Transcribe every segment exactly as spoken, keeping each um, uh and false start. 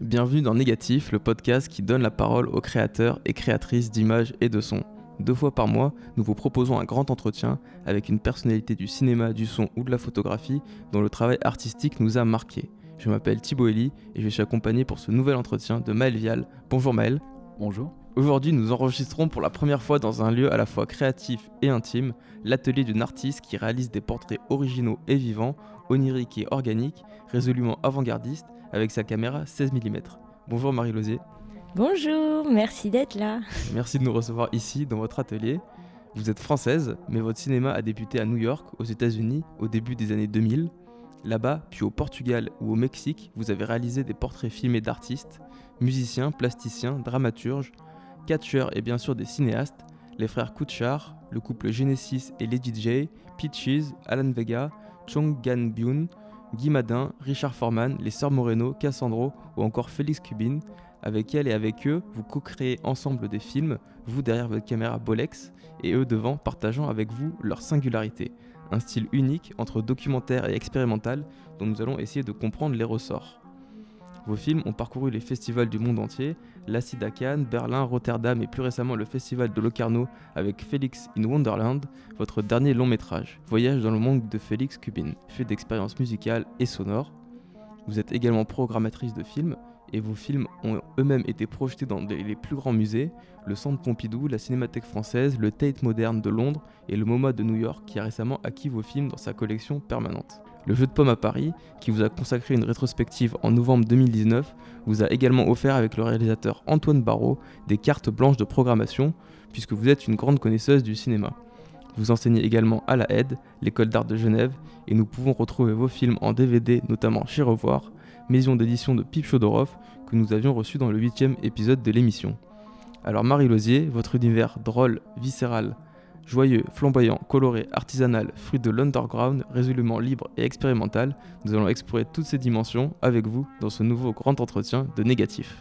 Bienvenue dans Négatif, le podcast qui donne la parole aux créateurs et créatrices d'images et de sons. Deux fois par mois, nous vous proposons un grand entretien avec une personnalité du cinéma, du son ou de la photographie dont le travail artistique nous a marqués. Je m'appelle Thibaut Eli et je suis accompagné pour ce nouvel entretien de Maël Vial. Bonjour Maël. Bonjour. Aujourd'hui, nous enregistrons pour la première fois dans un lieu à la fois créatif et intime, l'atelier d'une artiste qui réalise des portraits originaux et vivants, oniriques et organiques, résolument avant-gardistes, avec sa caméra seize millimètres. Bonjour Marie Losier. Bonjour, merci d'être là. Merci de nous recevoir ici, dans votre atelier. Vous êtes française, mais votre cinéma a débuté à New York, aux États-Unis au début des années deux mille. Là-bas, puis au Portugal ou au Mexique, vous avez réalisé des portraits filmés d'artistes, musiciens, plasticiens, dramaturges, catcheurs et bien sûr des cinéastes, les frères Kuchar, le couple Genesis et Lady Jaye, Peaches, Alan Vega, Chong Gan Byun, Guy Madin, Richard Foreman, les Sœurs Moreno, Cassandro ou encore Félix Kubin. Avec elle et avec eux, vous co-créez ensemble des films, vous derrière votre caméra Bolex et eux devant, partageant avec vous leur singularité. Un style unique entre documentaire et expérimental dont nous allons essayer de comprendre les ressorts. Vos films ont parcouru les festivals du monde entier, l'A C I D à Cannes, Berlin, Rotterdam et plus récemment le festival de Locarno avec Felix in Wonderland, votre dernier long métrage, Voyage dans le monde de Félix Kubin, fait d'expériences musicales et sonores. Vous êtes également programmatrice de films et vos films ont eux-mêmes été projetés dans les plus grands musées, le Centre Pompidou, la Cinémathèque Française, le Tate Moderne de Londres et le MoMA de New York qui a récemment acquis vos films dans sa collection permanente. Le Jeu de Pomme à Paris, qui vous a consacré une rétrospective en novembre deux mille dix-neuf, vous a également offert avec le réalisateur Antoine Barraud des cartes blanches de programmation, puisque vous êtes une grande connaisseuse du cinéma. Vous enseignez également à la L A E D, l'école d'art de Genève, et nous pouvons retrouver vos films en D V D, notamment chez Revoir, maison d'édition de Pip Chodorov, que nous avions reçu dans le huitième épisode de l'émission. Alors Marie Losier, votre univers drôle, viscéral, joyeux, flamboyant, coloré, artisanal, fruit de l'underground, résolument libre et expérimental, nous allons explorer toutes ces dimensions avec vous dans ce nouveau grand entretien de Négatif.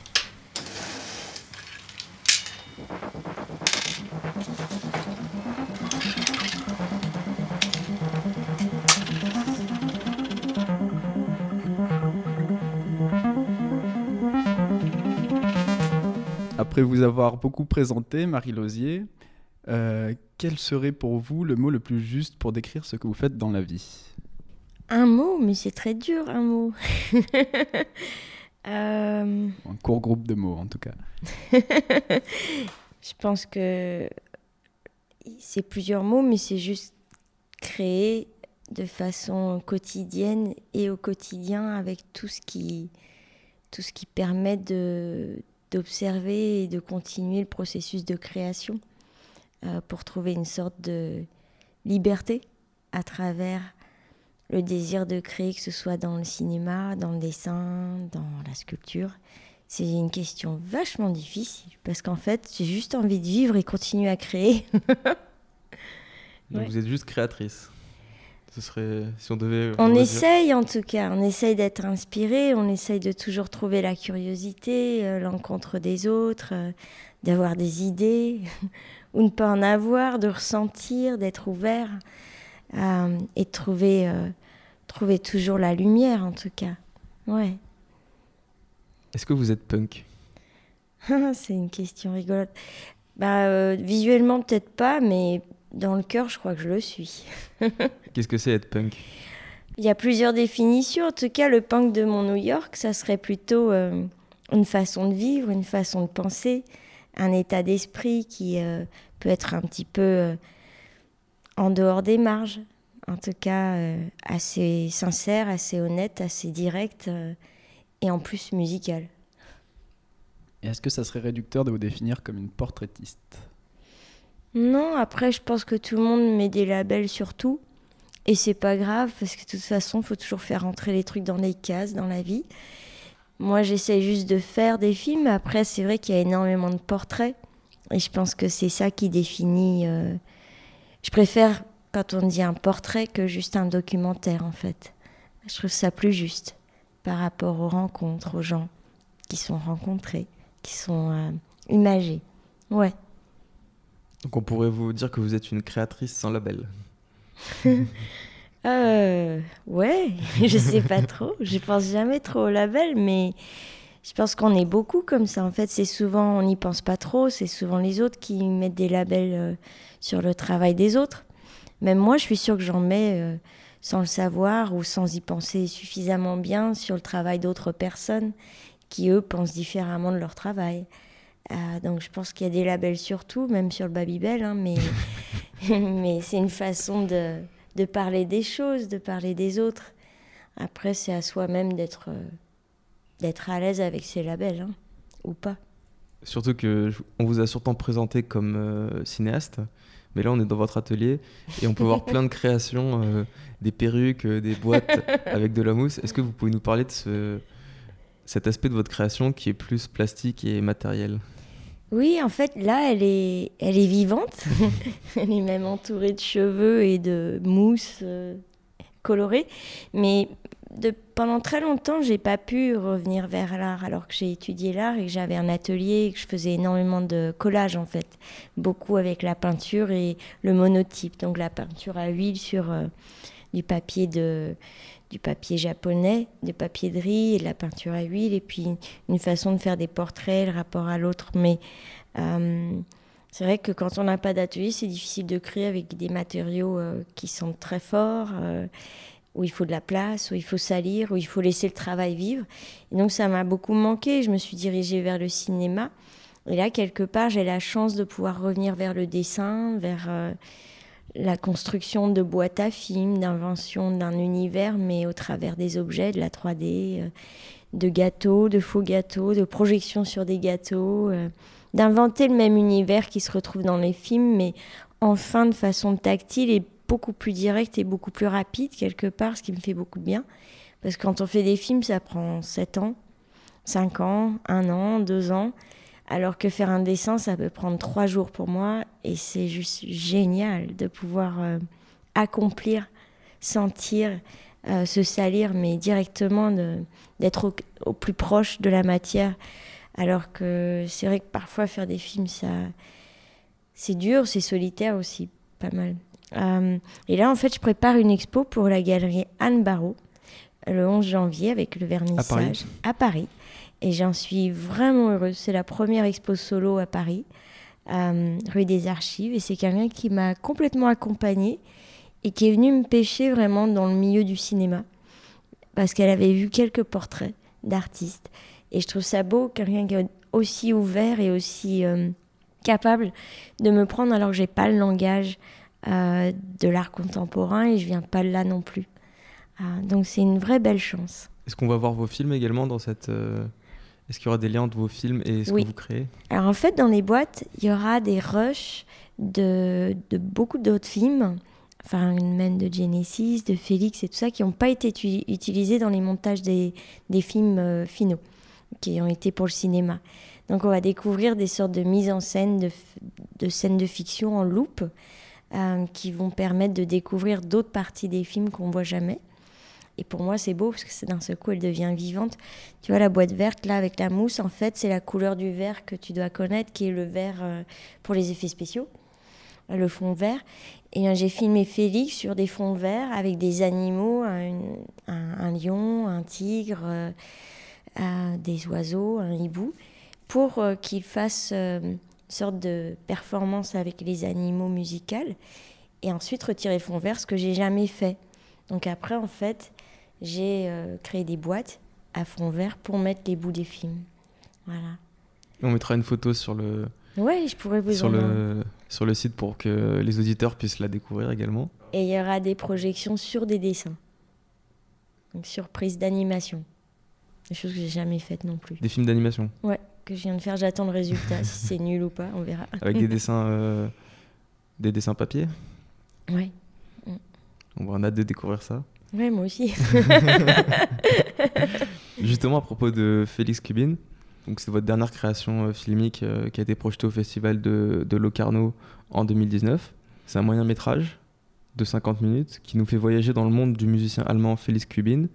Après vous avoir beaucoup présenté, Marie Losier, Euh, quel serait pour vous le mot le plus juste pour décrire ce que vous faites dans la vie ? Un mot, mais c'est très dur un mot. euh... Un court groupe de mots en tout cas. Je pense que c'est plusieurs mots, mais c'est juste créer de façon quotidienne et au quotidien avec tout ce qui, tout ce qui permet de, d'observer et de continuer le processus de création. Pour trouver une sorte de liberté à travers le désir de créer, que ce soit dans le cinéma, dans le dessin, dans la sculpture. C'est une question vachement difficile parce qu'en fait, j'ai juste envie de vivre et continuer à créer. Donc ouais. Vous êtes juste créatrice. Ce serait, si on devait... On, on essaye dire. En tout cas, on essaye d'être inspiré, on essaye de toujours trouver la curiosité, euh, l'encontre des autres, euh, d'avoir des idées... ou ne pas en avoir, de ressentir, d'être ouvert euh, et de trouver, euh, trouver toujours la lumière en tout cas. Ouais. Est-ce que vous êtes punk ? C'est une question rigolote. Bah, euh, visuellement peut-être pas, mais dans le cœur je crois que je le suis. Qu'est-ce que c'est être punk ? Il y a plusieurs définitions. En tout cas le punk de mon New York, ça serait plutôt euh, une façon de vivre, une façon de penser... un état d'esprit qui euh, peut être un petit peu euh, en dehors des marges, en tout cas euh, assez sincère, assez honnête, assez direct euh, et en plus musical. Et est-ce que ça serait réducteur de vous définir comme une portraitiste ? Non, après je pense que tout le monde met des labels sur tout et c'est pas grave parce que de toute façon il faut toujours faire rentrer les trucs dans les cases dans la vie. Moi, j'essaie juste de faire des films. Après, c'est vrai qu'il y a énormément de portraits. Et je pense que c'est ça qui définit... Euh... Je préfère, quand on dit un portrait, que juste un documentaire, en fait. Je trouve ça plus juste par rapport aux rencontres, aux gens qui sont rencontrés, qui sont euh, imagés. Ouais. Donc, on pourrait vous dire que vous êtes une créatrice sans label. Euh, ouais, je sais pas trop, je pense jamais trop au label, mais Je pense qu'on est beaucoup comme ça. En fait, c'est souvent, on n'y pense pas trop, c'est souvent les autres qui mettent des labels euh, sur le travail des autres. Même moi, je suis sûre que j'en mets euh, sans le savoir ou sans y penser suffisamment bien sur le travail d'autres personnes qui, eux, pensent différemment de leur travail. Euh, donc, je pense qu'il y a des labels sur tout, même sur le Babybel, hein, mais, mais c'est une façon de, de parler des choses, de parler des autres. Après, c'est à soi-même d'être... Euh, d'être à l'aise avec ces labels, hein, ou pas. Surtout qu'on vous a surtout présenté comme euh, cinéaste, mais là on est dans votre atelier et on peut voir plein de créations, euh, des perruques, euh, des boîtes avec de la mousse. Est-ce que vous pouvez nous parler de ce, cet aspect de votre création qui est plus plastique et matériel ? Oui, en fait, là, elle est, elle est vivante. Elle est même entourée de cheveux et de mousse euh, colorée, mais... De, pendant très longtemps, j'ai pas pu revenir vers l'art, alors que j'ai étudié l'art et que j'avais un atelier et que je faisais énormément de collages, en fait. Beaucoup avec la peinture et le monotype. Donc, la peinture à huile sur euh, du papier de, du papier japonais, du papier de riz et de la peinture à huile. Et puis, une façon de faire des portraits, le rapport à l'autre. Mais euh, c'est vrai que quand on n'a pas d'atelier, c'est difficile de créer avec des matériaux euh, qui sentent très forts. Euh, où il faut de la place, où il faut salir, où il faut laisser le travail vivre. Et donc, ça m'a beaucoup manqué. Je me suis dirigée vers le cinéma. Et là, quelque part, j'ai la chance de pouvoir revenir vers le dessin, vers euh, la construction de boîtes à films, d'invention d'un univers, mais au travers des objets, de la trois D, euh, de gâteaux, de faux gâteaux, de projections sur des gâteaux, euh, d'inventer le même univers qui se retrouve dans les films, mais enfin de façon tactile et beaucoup plus direct et beaucoup plus rapide quelque part, ce qui me fait beaucoup de bien. Parce que quand on fait des films, ça prend sept ans, cinq ans, un an, deux ans, alors que faire un dessin, ça peut prendre trois jours pour moi. Et c'est juste génial de pouvoir euh, accomplir, sentir, euh, se salir, mais directement de, d'être au, au plus proche de la matière. Alors que c'est vrai que parfois faire des films, ça, c'est dur, c'est solitaire aussi, pas mal. Euh, et là, en fait, je prépare une expo pour la galerie Anne Barreau le onze janvier avec le vernissage à Paris. à Paris. Et j'en suis vraiment heureuse. C'est la première expo solo à Paris, euh, rue des Archives. Et c'est quelqu'un qui m'a complètement accompagnée et qui est venu me pêcher vraiment dans le milieu du cinéma parce qu'elle avait vu quelques portraits d'artistes. Et je trouve ça beau, quelqu'un qui est aussi ouvert et aussi euh, capable de me prendre alors que j'ai pas le langage Euh, de l'art contemporain et je viens pas de là non plus. Euh, donc c'est une vraie belle chance. Est-ce qu'on va voir vos films également dans cette... Euh... Est-ce qu'il y aura des liens entre vos films et ce oui. que vous créez ? Alors en fait, dans les boîtes, il y aura des rushs de, de beaucoup d'autres films, enfin même de Genesis, de Félix et tout ça, qui n'ont pas été tu- utilisés dans les montages des, des films euh, finaux, qui ont été pour le cinéma. Donc on va découvrir des sortes de mises en scène, de, de scènes de fiction en loop, Euh, qui vont permettre de découvrir d'autres parties des films qu'on ne voit jamais. Et pour moi, c'est beau, parce que d'un seul coup, elle devient vivante. Tu vois, la boîte verte, là, avec la mousse, en fait, c'est la couleur du vert que tu dois connaître, qui est le vert euh, pour les effets spéciaux, le fond vert. Et euh, j'ai filmé Félix sur des fonds verts avec des animaux, un, un, un lion, un tigre, euh, euh, des oiseaux, un hibou, pour euh, qu'il fasse... Euh, sorte de performance avec les animaux musicales et ensuite retirer le fond vert, ce que j'ai jamais fait. Donc après, en fait, j'ai euh, créé des boîtes à fond vert pour mettre les bouts des films. Voilà. On mettra une photo sur le, ouais, je pourrais vous sur le, sur le site pour que les auditeurs puissent la découvrir également. Et il y aura des projections sur des dessins. Donc surprise d'animation. Des choses que j'ai jamais faites non plus. Des films d'animation ? Ouais. Que je viens de faire, j'attends le résultat, si c'est nul ou pas, on verra. Avec des dessins, euh, des dessins papier ? Oui. On a hâte de découvrir ça. Oui, moi aussi. Justement, à propos de Félix Kubin, donc c'est votre dernière création euh, filmique euh, qui a été projetée au Festival de, de Locarno en deux mille dix-neuf. C'est un moyen-métrage de cinquante minutes qui nous fait voyager dans le monde du musicien allemand Félix Kubin.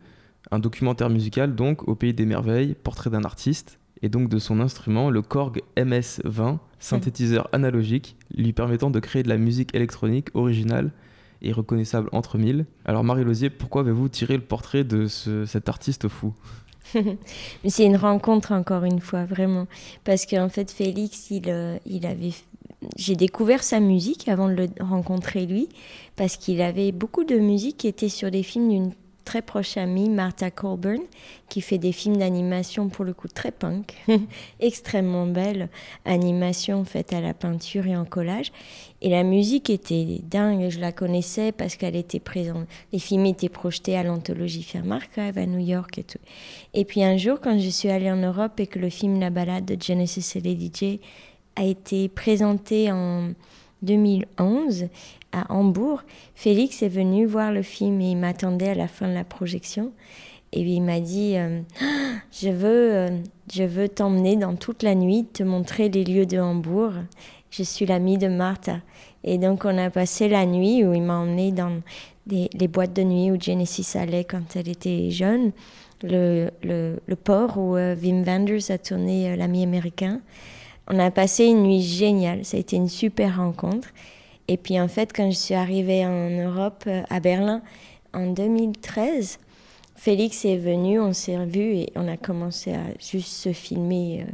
Un documentaire musical, donc, au Pays des Merveilles, portrait d'un artiste, et donc de son instrument, le Korg M S vingt, synthétiseur analogique, lui permettant de créer de la musique électronique originale et reconnaissable entre mille. Alors Marie Losier, pourquoi avez-vous tiré le portrait de ce, cet artiste fou ? Mais c'est une rencontre, encore une fois, vraiment. Parce qu'en fait, Félix, il, il avait... j'ai découvert sa musique avant de le rencontrer, lui, parce qu'il avait beaucoup de musique qui était sur des films d'une très proche amie, Martha Colburn, qui fait des films d'animation, pour le coup, très punk, extrêmement belle animation faite à la peinture et en collage. Et la musique était dingue, je la connaissais parce qu'elle était présente. Les films étaient projetés à l'anthologie Film Archive à New York et tout. Et puis un jour, quand je suis allée en Europe et que le film La Balade de Genesis et les D J a été présenté en deux mille onze à Hambourg, Félix est venu voir le film et il m'attendait à la fin de la projection. Et il m'a dit euh, « Je veux, euh, je veux t'emmener dans toute la nuit, te montrer les lieux de Hambourg. Je suis l'amie de Martha. » Et donc, on a passé la nuit où il m'a emmenée dans des, les boîtes de nuit où Genesis allait quand elle était jeune, le, le, le port où euh, Wim Wenders a tourné euh, L'Ami américain. On a passé une nuit géniale, ça a été une super rencontre. Et puis en fait, quand je suis arrivée en Europe, à Berlin, en deux mille treize, Félix est venu, on s'est revus et on a commencé à juste se filmer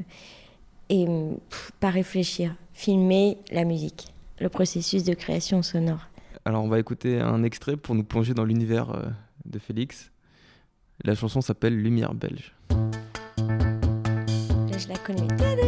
et pff, pas réfléchir, filmer la musique, le processus de création sonore. Alors on va écouter un extrait pour nous plonger dans l'univers de Félix. La chanson s'appelle « Lumière Belge ». Là, je la connais. Tadam !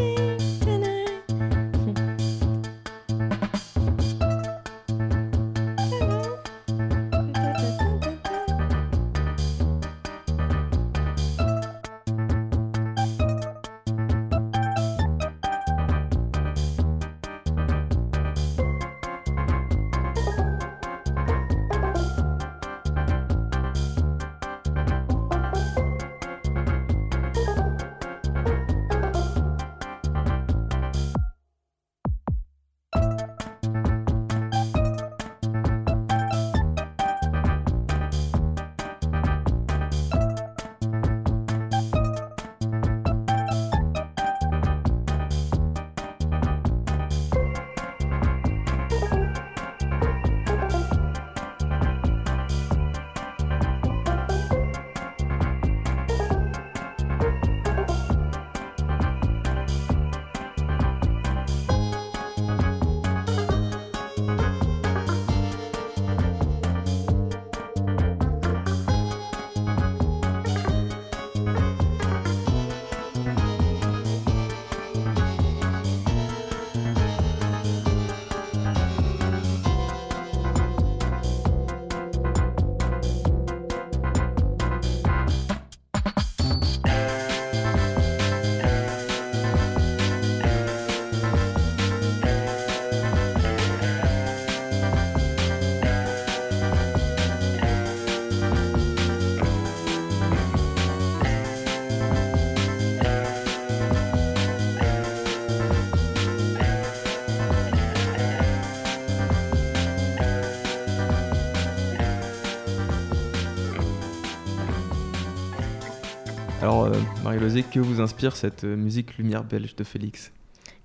Alors, euh, Marie Losier, que vous inspire cette musique Lumière Belge de Félix ?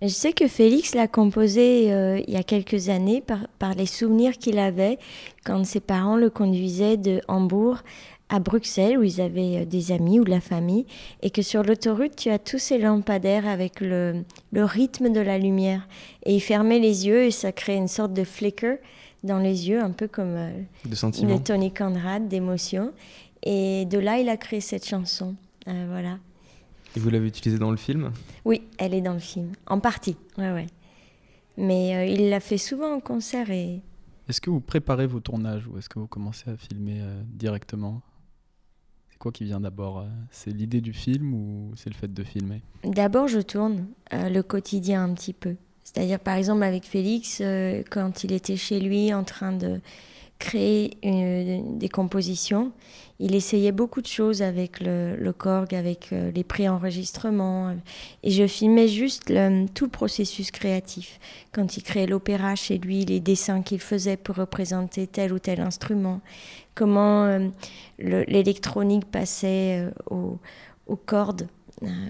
Je sais que Félix l'a composée euh, il y a quelques années par, par les souvenirs qu'il avait quand ses parents le conduisaient de Hambourg à Bruxelles, où ils avaient des amis ou de la famille, et que sur l'autoroute, tu as tous ces lampadaires avec le, le rythme de la lumière. Et il fermait les yeux et ça créait une sorte de flicker dans les yeux, un peu comme euh, de sentiments, de Tony Conrad, d'émotion. Et de là, il a créé cette chanson. Euh, voilà. Et vous l'avez utilisée dans le film ? Oui, elle est dans le film, en partie. Ouais, ouais. Mais euh, il l'a fait souvent en concert. Et... Est-ce que vous préparez vos tournages ou est-ce que vous commencez à filmer euh, directement ? C'est quoi qui vient d'abord ? C'est l'idée du film ou c'est le fait de filmer ? D'abord, je tourne euh, le quotidien un petit peu. C'est-à-dire, par exemple, avec Félix, euh, quand il était chez lui en train de créer une, des compositions. Il essayait beaucoup de choses avec le, le Korg, avec euh, les pré-enregistrements. Et je filmais juste le, tout le processus créatif. Quand il créait l'opéra chez lui, les dessins qu'il faisait pour représenter tel ou tel instrument, comment euh, le, l'électronique passait euh, aux, aux cordes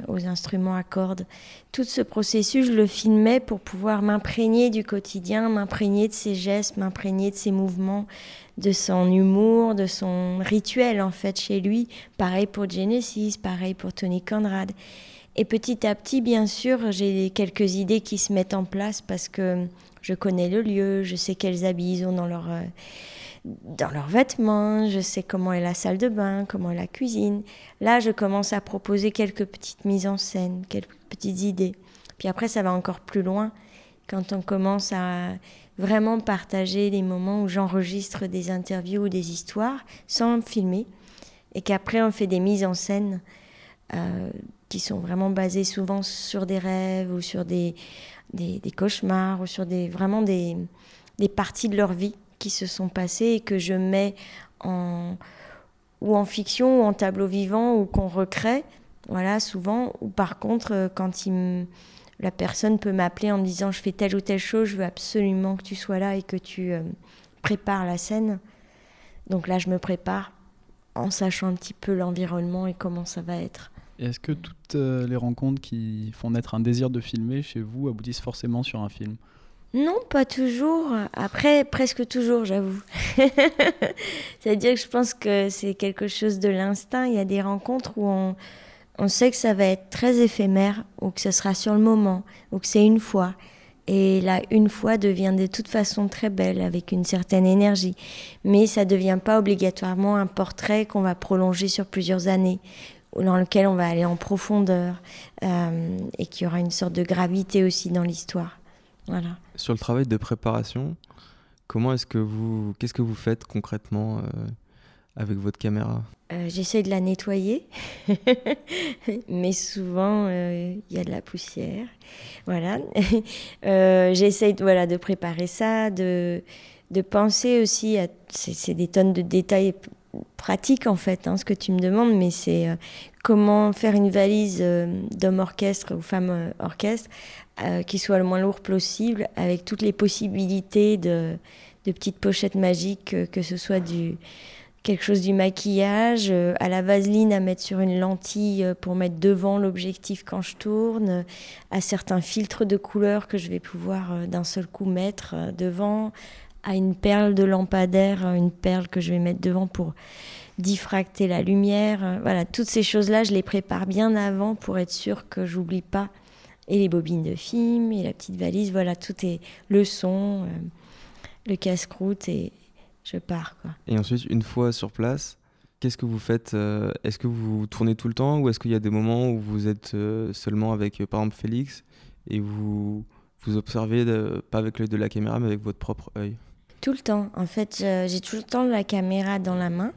aux instruments à cordes. Tout ce processus, je le filmais pour pouvoir m'imprégner du quotidien, m'imprégner de ses gestes, m'imprégner de ses mouvements, de son humour, de son rituel en fait chez lui. Pareil pour Genesis, pareil pour Tony Conrad. Et petit à petit, bien sûr, j'ai quelques idées qui se mettent en place parce que je connais le lieu, je sais quels habits ils ont dans leur... dans leurs vêtements, je sais comment est la salle de bain, comment est la cuisine. Là, je commence à proposer quelques petites mises en scène, quelques petites idées. Puis après, ça va encore plus loin quand on commence à vraiment partager les moments où j'enregistre des interviews ou des histoires sans me filmer et qu'après, on fait des mises en scène euh, qui sont vraiment basées souvent sur des rêves ou sur des, des, des cauchemars ou sur des, vraiment des, des parties de leur vie qui se sont passés et que je mets en, ou en fiction ou en tableau vivant ou qu'on recrée, voilà, souvent. Ou par contre, quand il me, la personne peut m'appeler en me disant « je fais telle ou telle chose, je veux absolument que tu sois là et que tu euh, prépares la scène ». Donc là, je me prépare en sachant un petit peu l'environnement et comment ça va être. Et est-ce que toutes les rencontres qui font naître un désir de filmer chez vous aboutissent forcément sur un film ? Non, pas toujours. Après, presque toujours, j'avoue. C'est-à-dire que je pense que c'est quelque chose de l'instinct. Il y a des rencontres où on, on sait que ça va être très éphémère, ou que ce sera sur le moment, ou que c'est une fois. Et là, une fois devient de toute façon très belle, avec une certaine énergie. Mais ça ne devient pas obligatoirement un portrait qu'on va prolonger sur plusieurs années, dans lequel on va aller en profondeur, euh, et qu'il y aura une sorte de gravité aussi dans l'histoire. Voilà. Sur le travail de préparation, comment est-ce que vous, qu'est-ce que vous faites concrètement euh, avec votre caméra ? euh, J'essaie de la nettoyer, mais souvent il euh, y a de la poussière. Voilà. euh, j'essaie de, voilà, de préparer ça, de, de penser aussi à... C'est, c'est des tonnes de détails pratiques en fait, hein, ce que tu me demandes, mais c'est euh, comment faire une valise euh, d'homme orchestre ou femme euh, orchestre Euh, qui soit le moins lourd possible, avec toutes les possibilités de, de petites pochettes magiques, euh, que ce soit du, quelque chose du maquillage, euh, à la vaseline à mettre sur une lentille euh, pour mettre devant l'objectif quand je tourne, euh, à certains filtres de couleurs que je vais pouvoir euh, d'un seul coup mettre euh, devant, à une perle de lampadaire, euh, une perle que je vais mettre devant pour diffracter la lumière. Euh, voilà, toutes ces choses-là, je les prépare bien avant pour être sûre que j'oublie pas. Et les bobines de film, et la petite valise, voilà, tout est le son, euh, le casse-croûte, et je pars, quoi. Et ensuite, une fois sur place, qu'est-ce que vous faites ? euh, Est-ce que vous tournez tout le temps, ou est-ce qu'il y a des moments où vous êtes euh, seulement avec, euh, par exemple, Félix, et vous, vous observez, euh, pas avec l'œil de la caméra, mais avec votre propre œil ? Tout le temps. En fait, je, j'ai tout le temps la caméra dans la main,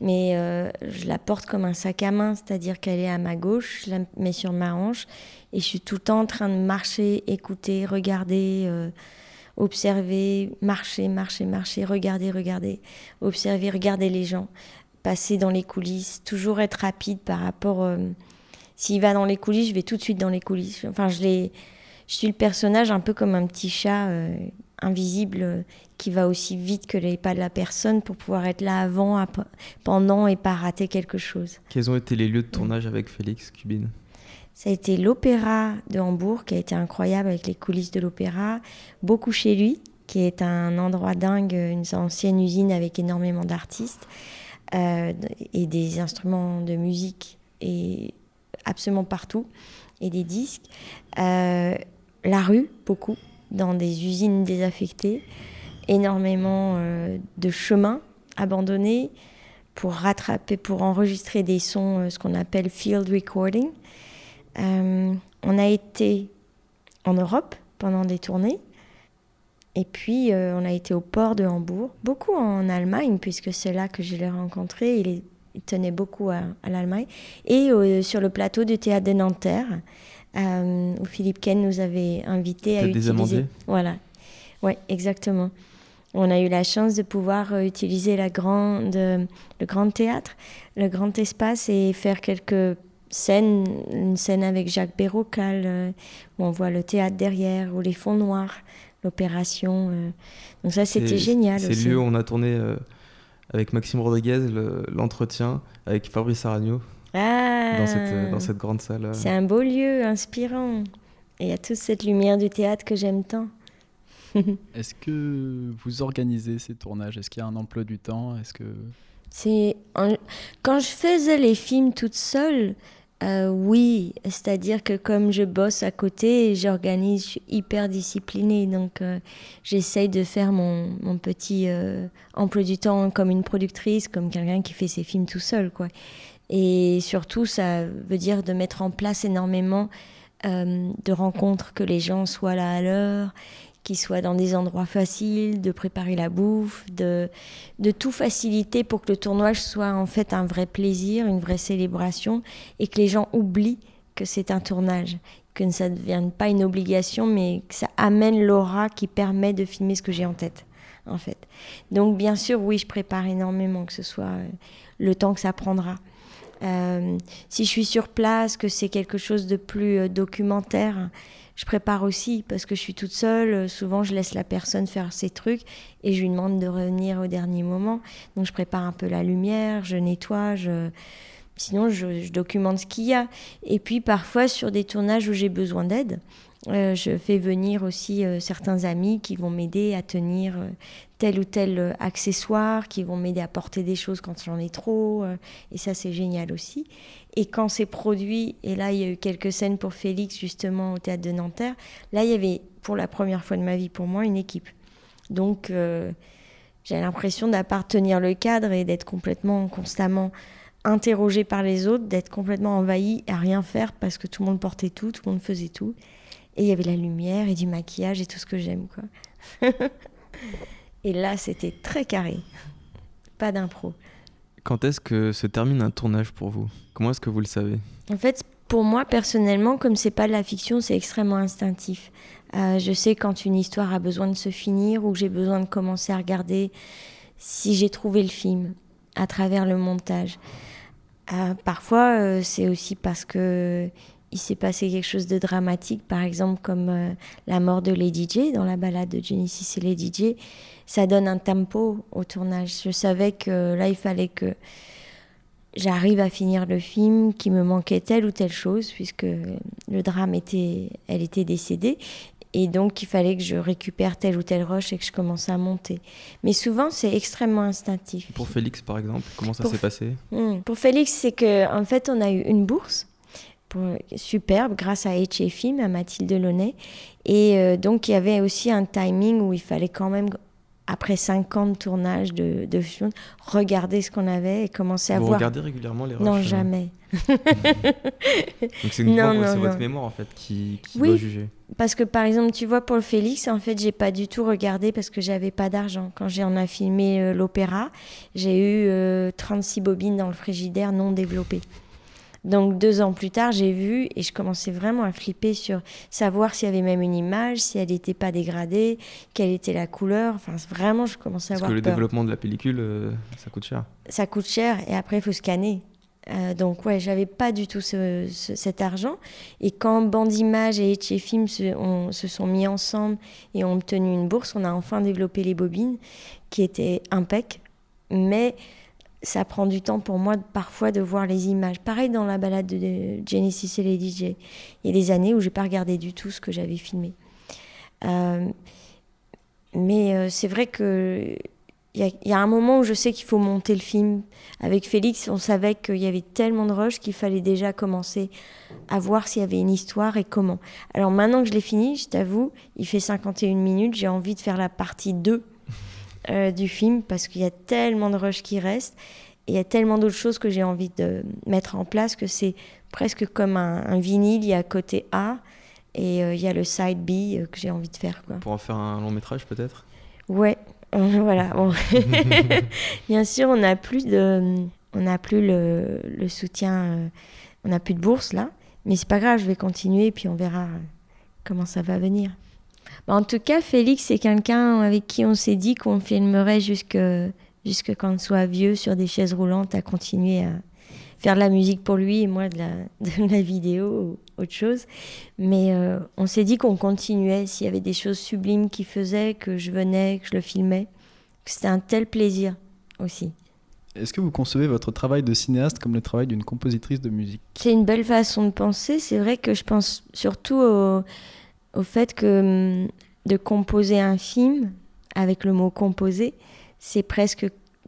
mais euh, je la porte comme un sac à main, c'est-à-dire qu'elle est à ma gauche, je la mets sur ma hanche et je suis tout le temps en train de marcher, écouter, regarder, euh, observer, marcher, marcher, marcher, regarder, regarder, observer, regarder les gens, passer dans les coulisses, toujours être rapide par rapport... Euh, s'il va dans les coulisses, je vais tout de suite dans les coulisses. Enfin, je, les, je suis le personnage un peu comme un petit chat... Euh, invisible qui va aussi vite que les pas de la personne pour pouvoir être là avant, ap- pendant et pas rater quelque chose. Quels ont été les lieux de tournage avec Félix Kubin ? Ça a été l'opéra de Hambourg qui a été incroyable avec les coulisses de l'opéra, beaucoup chez lui qui est un endroit dingue, une ancienne usine avec énormément d'artistes euh, et des instruments de musique et absolument partout et des disques. Euh, la rue, beaucoup. Dans des usines désaffectées, énormément euh, de chemins abandonnés pour rattraper, pour enregistrer des sons, euh, ce qu'on appelle field recording. Euh, on a été en Europe pendant des tournées, et puis euh, on a été au port de Hambourg, beaucoup en Allemagne, puisque c'est là que je l'ai rencontré, il, est, il tenait beaucoup à, à l'Allemagne, et euh, sur le plateau du Théâtre de Nanterre, Euh, où Philippe Ken nous avait invités Peut-être à utiliser... Désamenté. Voilà, ouais, exactement. On a eu la chance de pouvoir euh, utiliser la grande, euh, le grand théâtre, le grand espace et faire quelques scènes, une scène avec Jacques Bérocal, euh, où on voit le théâtre derrière, ou les fonds noirs, l'opération. Euh... Donc ça, c'était c'est, génial c'est aussi. C'est le lieu où on a tourné euh, avec Maxime Rodriguez, le, l'entretien avec Fabrice Aragno. Ah, dans cette, dans cette grande salle. C'est un beau lieu, inspirant. Et il y a toute cette lumière du théâtre que j'aime tant. Est-ce que vous organisez ces tournages ? Est-ce qu'il y a un emploi du temps ? Est-ce que... C'est... Quand je faisais les films toute seule, euh, oui. C'est-à-dire que comme je bosse à côté, j'organise, je suis hyper disciplinée. Donc euh, j'essaye de faire mon, mon petit euh, emploi du temps comme une productrice, comme quelqu'un qui fait ses films tout seul, quoi. Et surtout, ça veut dire de mettre en place énormément euh, de rencontres, que les gens soient là à l'heure, qu'ils soient dans des endroits faciles, de préparer la bouffe, de, de tout faciliter pour que le tournage soit en fait un vrai plaisir, une vraie célébration, et que les gens oublient que c'est un tournage, que ça ne devienne pas une obligation, mais que ça amène l'aura qui permet de filmer ce que j'ai en tête, en fait. Donc bien sûr, oui, je prépare énormément, que ce soit le temps que ça prendra. Euh, si je suis sur place, que c'est quelque chose de plus documentaire, je prépare aussi, parce que je suis toute seule. Souvent, je laisse la personne faire ses trucs et je lui demande de revenir au dernier moment. Donc, je prépare un peu la lumière, je nettoie, je... sinon, je, je documente ce qu'il y a. Et puis, parfois, sur des tournages où j'ai besoin d'aide, euh, je fais venir aussi euh, certains amis qui vont m'aider à tenir euh, tel ou tel euh, accessoire, qui vont m'aider à porter des choses quand j'en ai trop. Euh, et ça, c'est génial aussi. Et quand c'est produit, et là, il y a eu quelques scènes pour Félix, justement, au Théâtre de Nanterre, là, il y avait, pour la première fois de ma vie, pour moi, une équipe. Donc, euh, j'ai l'impression d'appartenir le cadre et d'être complètement, constamment interrogée par les autres, d'être complètement envahie à rien faire parce que tout le monde portait tout, tout le monde faisait tout. Et il y avait la lumière et du maquillage et tout ce que j'aime, quoi. Et là, c'était très carré. Pas d'impro. Quand est-ce que se termine un tournage pour vous ? Comment est-ce que vous le savez ? En fait, pour moi, personnellement, comme c'est pas de la fiction, c'est extrêmement instinctif. Euh, je sais quand une histoire a besoin de se finir ou que j'ai besoin de commencer à regarder si j'ai trouvé le film à travers le montage. Euh, parfois, euh, c'est aussi parce que il s'est passé quelque chose de dramatique, par exemple comme euh, la mort de Lady Jaye dans La Balade de Genesis et les D J. Ça donne un tempo au tournage. Je savais que là, il fallait que j'arrive à finir le film, qu'il me manquait telle ou telle chose, puisque le drame était, elle était décédée, et donc il fallait que je récupère telle ou telle roche et que je commence à monter. Mais souvent, c'est extrêmement instinctif. Pour Félix, par exemple, comment ça pour s'est f... passé ? Mmh. Pour Félix, c'est qu'en en fait, on a eu une bourse. Pour, superbe, grâce à H F I M, à Mathilde Launay. Et euh, donc il y avait aussi un timing où il fallait quand même, après cinq ans de tournage de, de film, regarder ce qu'on avait et commencer à Vous voir. Vous regardez régulièrement les rushs ? Non, jamais. donc c'est, une non, mémoire, non, c'est non. votre mémoire en fait qui, qui oui, doit juger. Parce que par exemple, tu vois, pour le Félix, en fait, j'ai pas du tout regardé parce que j'avais pas d'argent. Quand j'ai, on a filmé euh, l'opéra, j'ai eu euh, trente-six bobines dans le frigidaire non développées. Donc, deux ans plus tard, j'ai vu et je commençais vraiment à flipper sur savoir s'il y avait même une image, si elle n'était pas dégradée, quelle était la couleur. Enfin, vraiment, je commençais à Parce avoir peur. Parce que le peur. développement de la pellicule, euh, ça coûte cher. Ça coûte cher et après, il faut scanner. Euh, donc, ouais, je n'avais pas du tout ce, ce, cet argent. Et quand Band Images et H F I M se, on, se sont mis ensemble et ont obtenu une bourse, on a enfin développé les bobines qui étaient impec, mais... ça prend du temps pour moi parfois de voir les images. Pareil dans La Balade de Genesis et les D J. Il y a des années où je n'ai pas regardé du tout ce que j'avais filmé. Euh, mais euh, c'est vrai qu'il y, y a un moment où je sais qu'il faut monter le film. Avec Félix, on savait qu'il y avait tellement de rush qu'il fallait déjà commencer à voir s'il y avait une histoire et comment. Alors maintenant que je l'ai fini, je t'avoue, il fait cinquante et une minutes, j'ai envie de faire la partie deux. Euh, du film parce qu'il y a tellement de rush qui reste et il y a tellement d'autres choses que j'ai envie de mettre en place que c'est presque comme un, un vinyle, il y a côté A et euh, il y a le side B euh, que j'ai envie de faire, quoi. Pour en faire un long métrage peut-être ? Ouais, euh, voilà. Bon. Bien sûr, on n'a plus, de, on a plus le, le soutien, euh, on n'a plus de bourse là, mais c'est pas grave, je vais continuer et puis on verra comment ça va venir. En tout cas, Félix, c'est quelqu'un avec qui on s'est dit qu'on filmerait jusque, jusque quand on soit vieux sur des chaises roulantes à continuer à faire de la musique pour lui et moi de la, de la vidéo ou autre chose. Mais euh, on s'est dit qu'on continuait. S'il y avait des choses sublimes qu'il faisait, que je venais, que je le filmais, que c'était un tel plaisir aussi. Est-ce que vous concevez votre travail de cinéaste comme le travail d'une compositrice de musique ? C'est une belle façon de penser. C'est vrai que je pense surtout au, au fait que de composer un film, avec le mot « composer », c'est presque,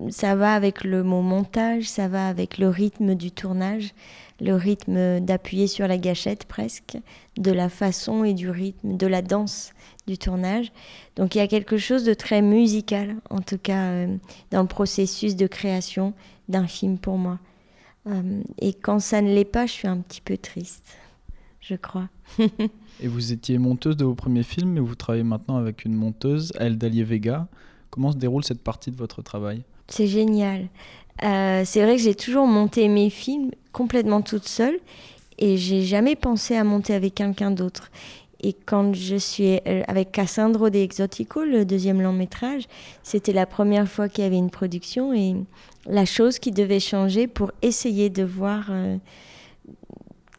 ça va avec le mot « montage », ça va avec le rythme du tournage, le rythme d'appuyer sur la gâchette presque, de la façon et du rythme, de la danse du tournage. Donc il y a quelque chose de très musical, en tout cas euh, dans le processus de création d'un film pour moi. Euh, et quand ça ne l'est pas, je suis un petit peu triste, je crois. Et vous étiez monteuse de vos premiers films, mais vous travaillez maintenant avec une monteuse, Alan Vega. Comment se déroule cette partie de votre travail ? C'est génial. Euh, c'est vrai que j'ai toujours monté mes films complètement toute seule et j'ai jamais pensé à monter avec quelqu'un d'autre. Et quand je suis avec Cassandro de Exotico, le deuxième long métrage, c'était la première fois qu'il y avait une production et la chose qui devait changer pour essayer de voir... Euh,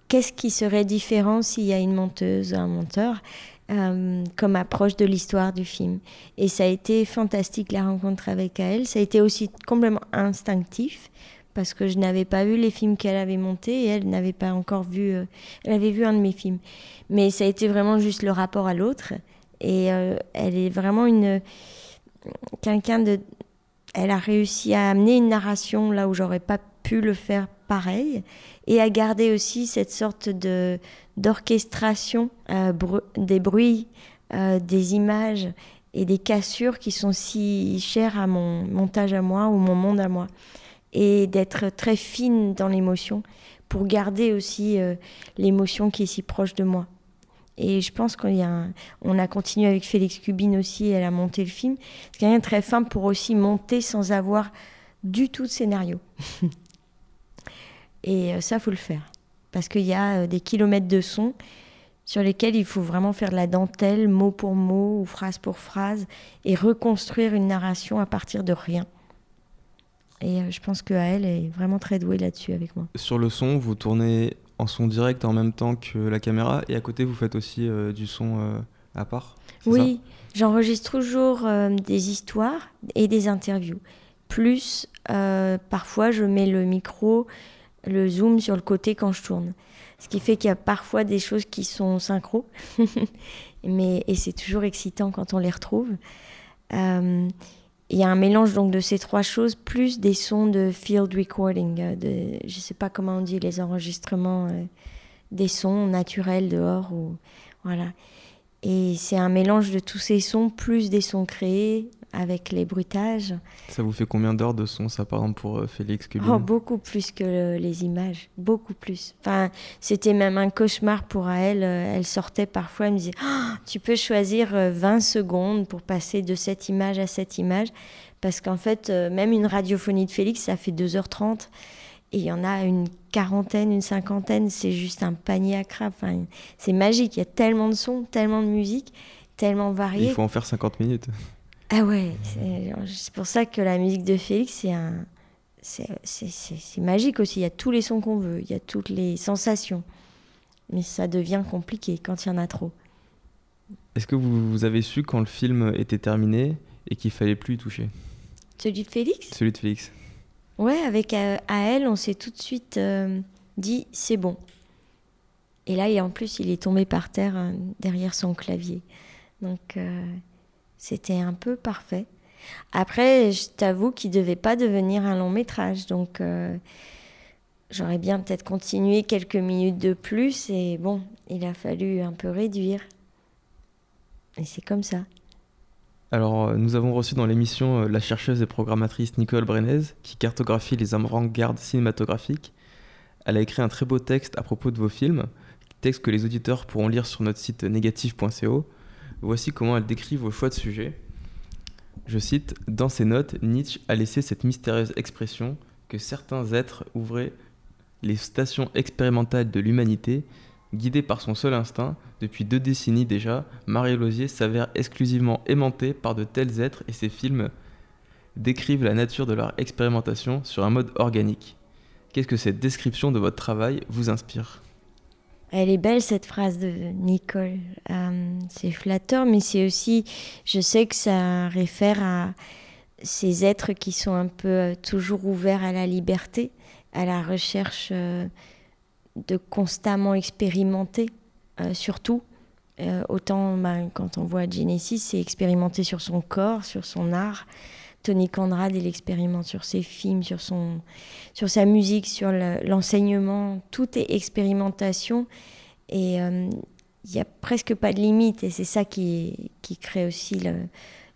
Qu'est-ce qui serait différent s'il y a une monteuse ou un monteur euh, comme approche de l'histoire du film ? Et ça a été fantastique, la rencontre avec elle. Ça a été aussi complètement instinctif parce que je n'avais pas vu les films qu'elle avait montés et elle n'avait pas encore vu... Euh, elle avait vu un de mes films. Mais ça a été vraiment juste le rapport à l'autre. Et euh, elle est vraiment une... Quelqu'un de... Elle a réussi à amener une narration là où j'aurais pas pu le faire pareil, et à garder aussi cette sorte de, d'orchestration euh, bru- des bruits, euh, des images et des cassures qui sont si chères à mon montage à moi ou mon monde à moi, et d'être très fine dans l'émotion pour garder aussi euh, l'émotion qui est si proche de moi. Et je pense qu'on y a un, on a continué avec Félix Kubin aussi, elle a monté le film. C'est quand même très fin pour aussi monter sans avoir du tout de scénario. Et ça, il faut le faire. Parce qu'il y a des kilomètres de sons sur lesquels il faut vraiment faire de la dentelle, mot pour mot ou phrase pour phrase, et reconstruire une narration à partir de rien. Et je pense qu'elle est vraiment très douée là-dessus avec moi. Sur le son, vous tournez en son direct en même temps que la caméra, et à côté, vous faites aussi euh, du son euh, à part ? Oui, j'enregistre toujours euh, des histoires et des interviews. Plus, euh, parfois, je mets le micro... le zoom sur le côté quand je tourne. Ce qui fait qu'il y a parfois des choses qui sont synchro, mais, et c'est toujours excitant quand on les retrouve. Euh, il y a un mélange donc, de ces trois choses, plus des sons de field recording, de, je ne sais pas comment on dit, les enregistrements euh, des sons naturels dehors. Ou, voilà. Et c'est un mélange de tous ces sons, plus des sons créés, avec les bruitages. Ça vous fait combien d'heures de son, ça, par exemple, pour euh, Félix Kubin ? Oh, beaucoup plus que le, les images, beaucoup plus. Enfin, c'était même un cauchemar pour elle. Elle sortait parfois, elle me disait oh, « Tu peux choisir vingt secondes pour passer de cette image à cette image. » Parce qu'en fait, euh, même une radiophonie de Félix, ça fait deux heures trente. Et il y en a une quarantaine, une cinquantaine. C'est juste un panier à crabes. Enfin, c'est magique, il y a tellement de sons, tellement de musique, tellement variée. Il faut en faire cinquante minutes. Ah ouais, c'est, c'est pour ça que la musique de Félix, c'est, un, c'est, c'est, c'est, c'est magique aussi. Il y a tous les sons qu'on veut, il y a toutes les sensations. Mais ça devient compliqué quand il y en a trop. Est-ce que vous, vous avez su quand le film était terminé et qu'il ne fallait plus y toucher ? Celui de Félix ? Celui de Félix. Ouais, avec euh, Aël, on s'est tout de suite euh, dit « c'est bon ». Et là, et en plus, il est tombé par terre euh, derrière son clavier. Donc... Euh... C'était un peu parfait. Après, je t'avoue qu'il ne devait pas devenir un long métrage. Donc, euh, j'aurais bien peut-être continué quelques minutes de plus. Et bon, il a fallu un peu réduire. Et c'est comme ça. Alors, nous avons reçu dans l'émission la chercheuse et programmatrice Nicole Brenez, qui cartographie les avant-gardes cinématographiques. Elle a écrit un très beau texte à propos de vos films, texte que les auditeurs pourront lire sur notre site négatif point co. Voici comment elle décrit vos choix de sujets. Je cite : dans ses notes, Nietzsche a laissé cette mystérieuse expression que certains êtres ouvraient les stations expérimentales de l'humanité, guidés par son seul instinct. Depuis deux décennies déjà, Marie Losier s'avère exclusivement aimantée par de tels êtres et ses films décrivent la nature de leur expérimentation sur un mode organique. Qu'est-ce que cette description de votre travail vous inspire ? Elle est belle, cette phrase de Nicole. Euh, c'est flatteur, mais c'est aussi... Je sais que ça réfère à ces êtres qui sont un peu euh, toujours ouverts à la liberté, à la recherche euh, de constamment expérimenter, euh, surtout. Euh, autant bah, quand on voit Genesis, c'est expérimenter sur son corps, sur son art. Tony Conrad, il expérimente sur ses films, sur, son, sur sa musique, sur le, l'enseignement. Tout est expérimentation et il euh, n'y a presque pas de limite. Et c'est ça qui, qui crée aussi le,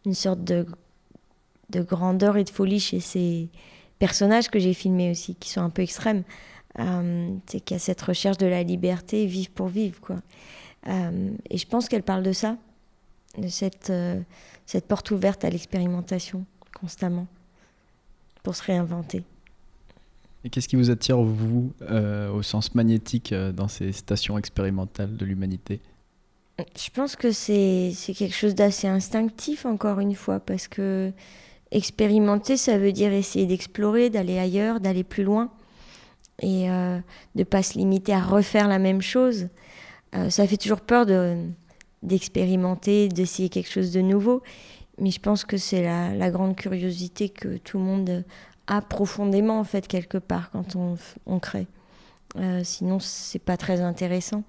une sorte de, de grandeur et de folie chez ces personnages que j'ai filmés aussi, qui sont un peu extrêmes. Euh, c'est qu'il y a cette recherche de la liberté, vivre pour vivre, quoi. Euh, et je pense qu'elle parle de ça, de cette, euh, cette porte ouverte à l'expérimentation constamment pour se réinventer. Et qu'est-ce qui vous attire, vous, euh, au sens magnétique euh, dans ces stations expérimentales de l'humanité ? Je pense que c'est, c'est quelque chose d'assez instinctif, encore une fois, parce que expérimenter, ça veut dire essayer d'explorer, d'aller ailleurs, d'aller plus loin et euh, de ne pas se limiter à refaire la même chose. Euh, ça fait toujours peur de, d'expérimenter, d'essayer quelque chose de nouveau. Mais je pense que c'est la, la grande curiosité que tout le monde a profondément, en fait, quelque part, quand on, on crée. Euh, sinon, c'est pas très intéressant,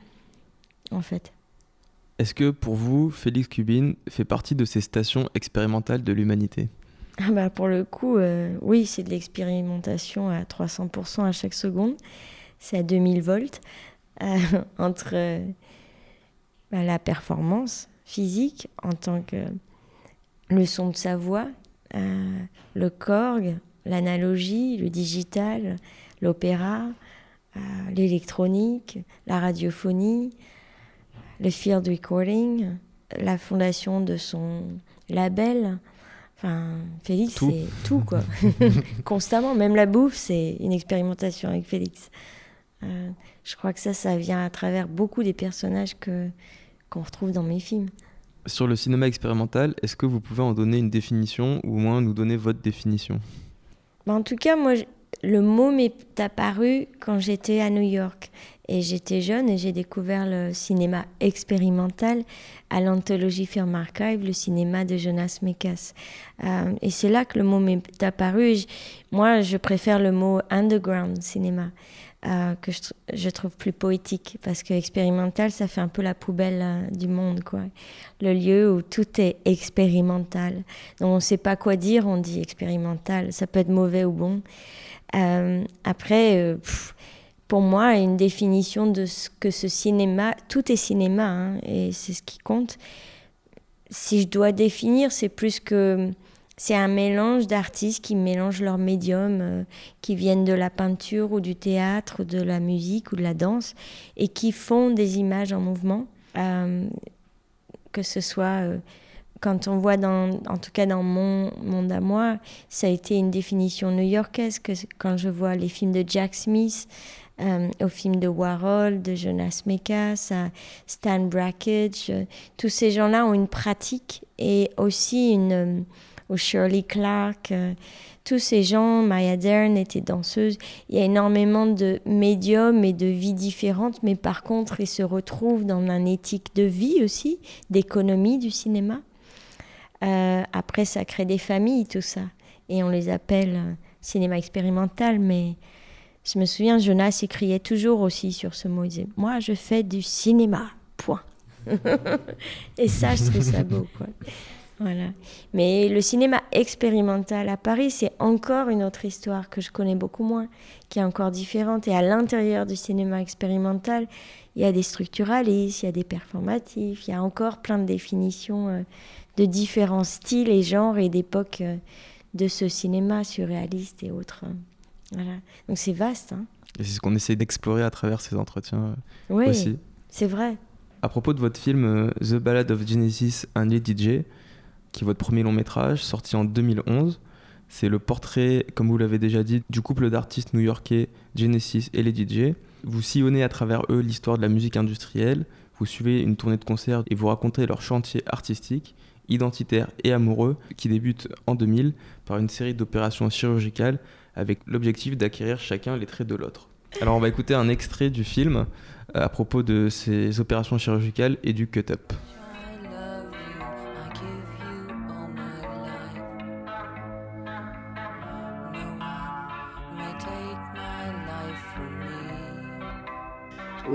en fait. Est-ce que, pour vous, Félix Kubin fait partie de ces stations expérimentales de l'humanité ? Ah bah pour le coup, euh, oui, c'est de l'expérimentation à trois cents pour cent à chaque seconde. C'est à deux mille volts. Euh, entre euh, bah, la performance physique en tant que euh, le son de sa voix, euh, le Korg, l'analogie, le digital, l'opéra, euh, l'électronique, la radiophonie, le field recording, la fondation de son label. Enfin, Félix, tout. C'est tout, quoi. Constamment, même la bouffe, c'est une expérimentation avec Félix. Euh, je crois que ça, ça vient à travers beaucoup des personnages que, qu'on retrouve dans mes films. Sur le cinéma expérimental, est-ce que vous pouvez en donner une définition ou au moins nous donner votre définition ? Ben, en tout cas, moi, je, le mot m'est apparu quand j'étais à New York. Et j'étais jeune et j'ai découvert le cinéma expérimental à l'anthologie Film Archive, le cinéma de Jonas Mekas. Euh, et c'est là que le mot m'est apparu. Et je, moi, je préfère le mot « underground cinéma ». Euh, que je, je trouve plus poétique, parce que expérimental, ça fait un peu la poubelle euh, du monde, quoi. Le lieu où tout est expérimental. Donc on ne sait pas quoi dire, on dit expérimental. Ça peut être mauvais ou bon. Euh, après, euh, pff, pour moi, une définition de ce que ce cinéma, tout est cinéma, hein, et c'est ce qui compte. Si je dois définir, c'est plus que... C'est un mélange d'artistes qui mélangent leurs médiums, euh, qui viennent de la peinture ou du théâtre, ou de la musique ou de la danse, et qui font des images en mouvement. Euh, que ce soit, euh, quand on voit, dans, en tout cas dans mon monde à moi, ça a été une définition new-yorkaise, que quand je vois les films de Jack Smith, euh, aux films de Warhol, de Jonas Mekas, à Stan Brakhage, euh, tous ces gens-là ont une pratique et aussi une... Euh, ou Shirley Clark, euh, tous ces gens, Maya Dern était danseuse. Il y a énormément de médiums et de vies différentes, mais par contre, ils se retrouvent dans une éthique de vie aussi, d'économie du cinéma. Euh, après, ça crée des familles, tout ça. Et on les appelle euh, cinéma expérimental, mais je me souviens, Jonas écriait toujours aussi sur ce mot. Il disait « Moi, je fais du cinéma, point. » Et ça, je trouve ça beau, quoi. Voilà. Mais le cinéma expérimental à Paris, c'est encore une autre histoire que je connais beaucoup moins, qui est encore différente. Et à l'intérieur du cinéma expérimental, il y a des structuralistes, il y a des performatifs, il y a encore plein de définitions euh, de différents styles et genres et d'époques euh, de ce cinéma surréaliste et autres. Voilà. Donc c'est vaste, hein. Et c'est ce qu'on essaie d'explorer à travers ces entretiens euh, ouais, aussi. Oui, c'est vrai. À propos de votre film euh, The Ballad of Genesis and les D J, qui est votre premier long métrage, sorti en deux mille onze. C'est le portrait, comme vous l'avez déjà dit, du couple d'artistes new-yorkais Genesis et les D J. Vous sillonnez à travers eux l'histoire de la musique industrielle, vous suivez une tournée de concerts et vous racontez leur chantier artistique, identitaire et amoureux, qui débute en deux mille par une série d'opérations chirurgicales avec l'objectif d'acquérir chacun les traits de l'autre. Alors on va écouter un extrait du film à propos de ces opérations chirurgicales et du cut-up. I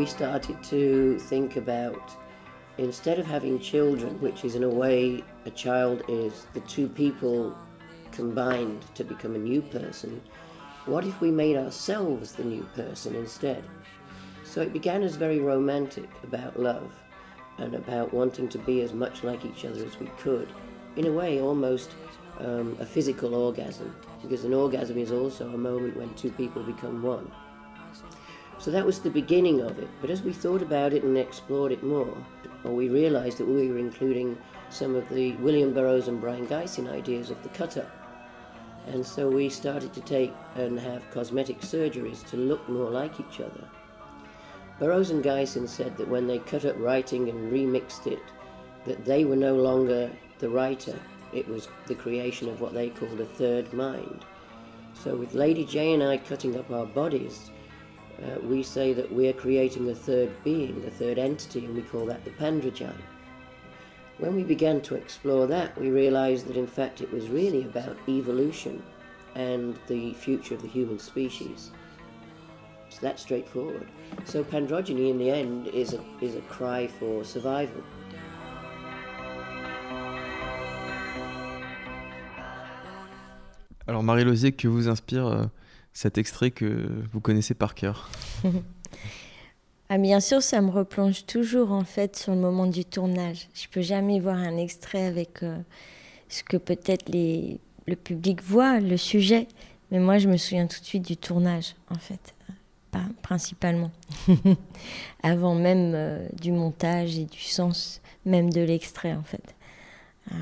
started to think about, instead of having children, which is in a way a child is the two people combined to become a new person, what if we made ourselves the new person instead? So it began as very romantic about love and about wanting to be as much like each other as we could. In a way, almost um, a physical orgasm, because an orgasm is also a moment when two people become one. So that was the beginning of it. But as we thought about it and explored it more, well, we realized that we were including some of the William Burroughs and Brion Gysin ideas of the cut-up. And so we started to take and have cosmetic surgeries to look more like each other. Burroughs and Gysin said that when they cut up writing and remixed it, that they were no longer the writer. It was the creation of what they called a third mind. So with Lady Jaye and I cutting up our bodies, uh, we say that we're creating a third being, a third entity, and we call that the Pandrajai. When we began to explore that, we realized that in fact it was really about evolution and the future of the human species. It's that straightforward. So Pandrogyny in the end is a, is a cry for survival. Alors Marie Losier, que vous inspire euh, cet extrait que vous connaissez par cœur? Ah, bien sûr, ça me replonge toujours en fait sur le moment du tournage. Je ne peux jamais voir un extrait avec euh, ce que peut-être les, le public voit, le sujet. Mais moi, je me souviens tout de suite du tournage, en fait, pas principalement. Avant même euh, du montage et du sens même de l'extrait, en fait. Euh,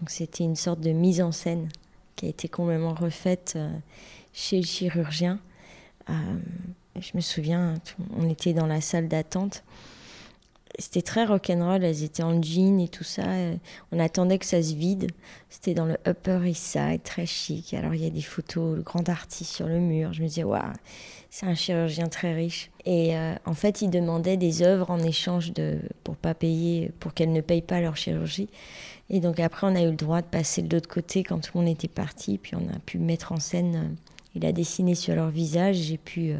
donc c'était une sorte de mise en scène qui a été complètement refaite euh, chez le chirurgien. Euh, je me souviens, on était dans la salle d'attente. C'était très rock'n'roll, elles étaient en jean et tout ça. On attendait que ça se vide. C'était dans le Upper East Side, très chic. Alors il y a des photos, le grand artiste sur le mur. Je me disais, waouh, c'est un chirurgien très riche. Et euh, en fait, il demandait des œuvres en échange de, pour pas payer, pour qu'elles ne payent pas leur chirurgie. Et donc après, on a eu le droit de passer de l'autre côté quand tout le monde était parti. Puis on a pu mettre en scène, il a dessiné sur leur visage. J'ai pu euh,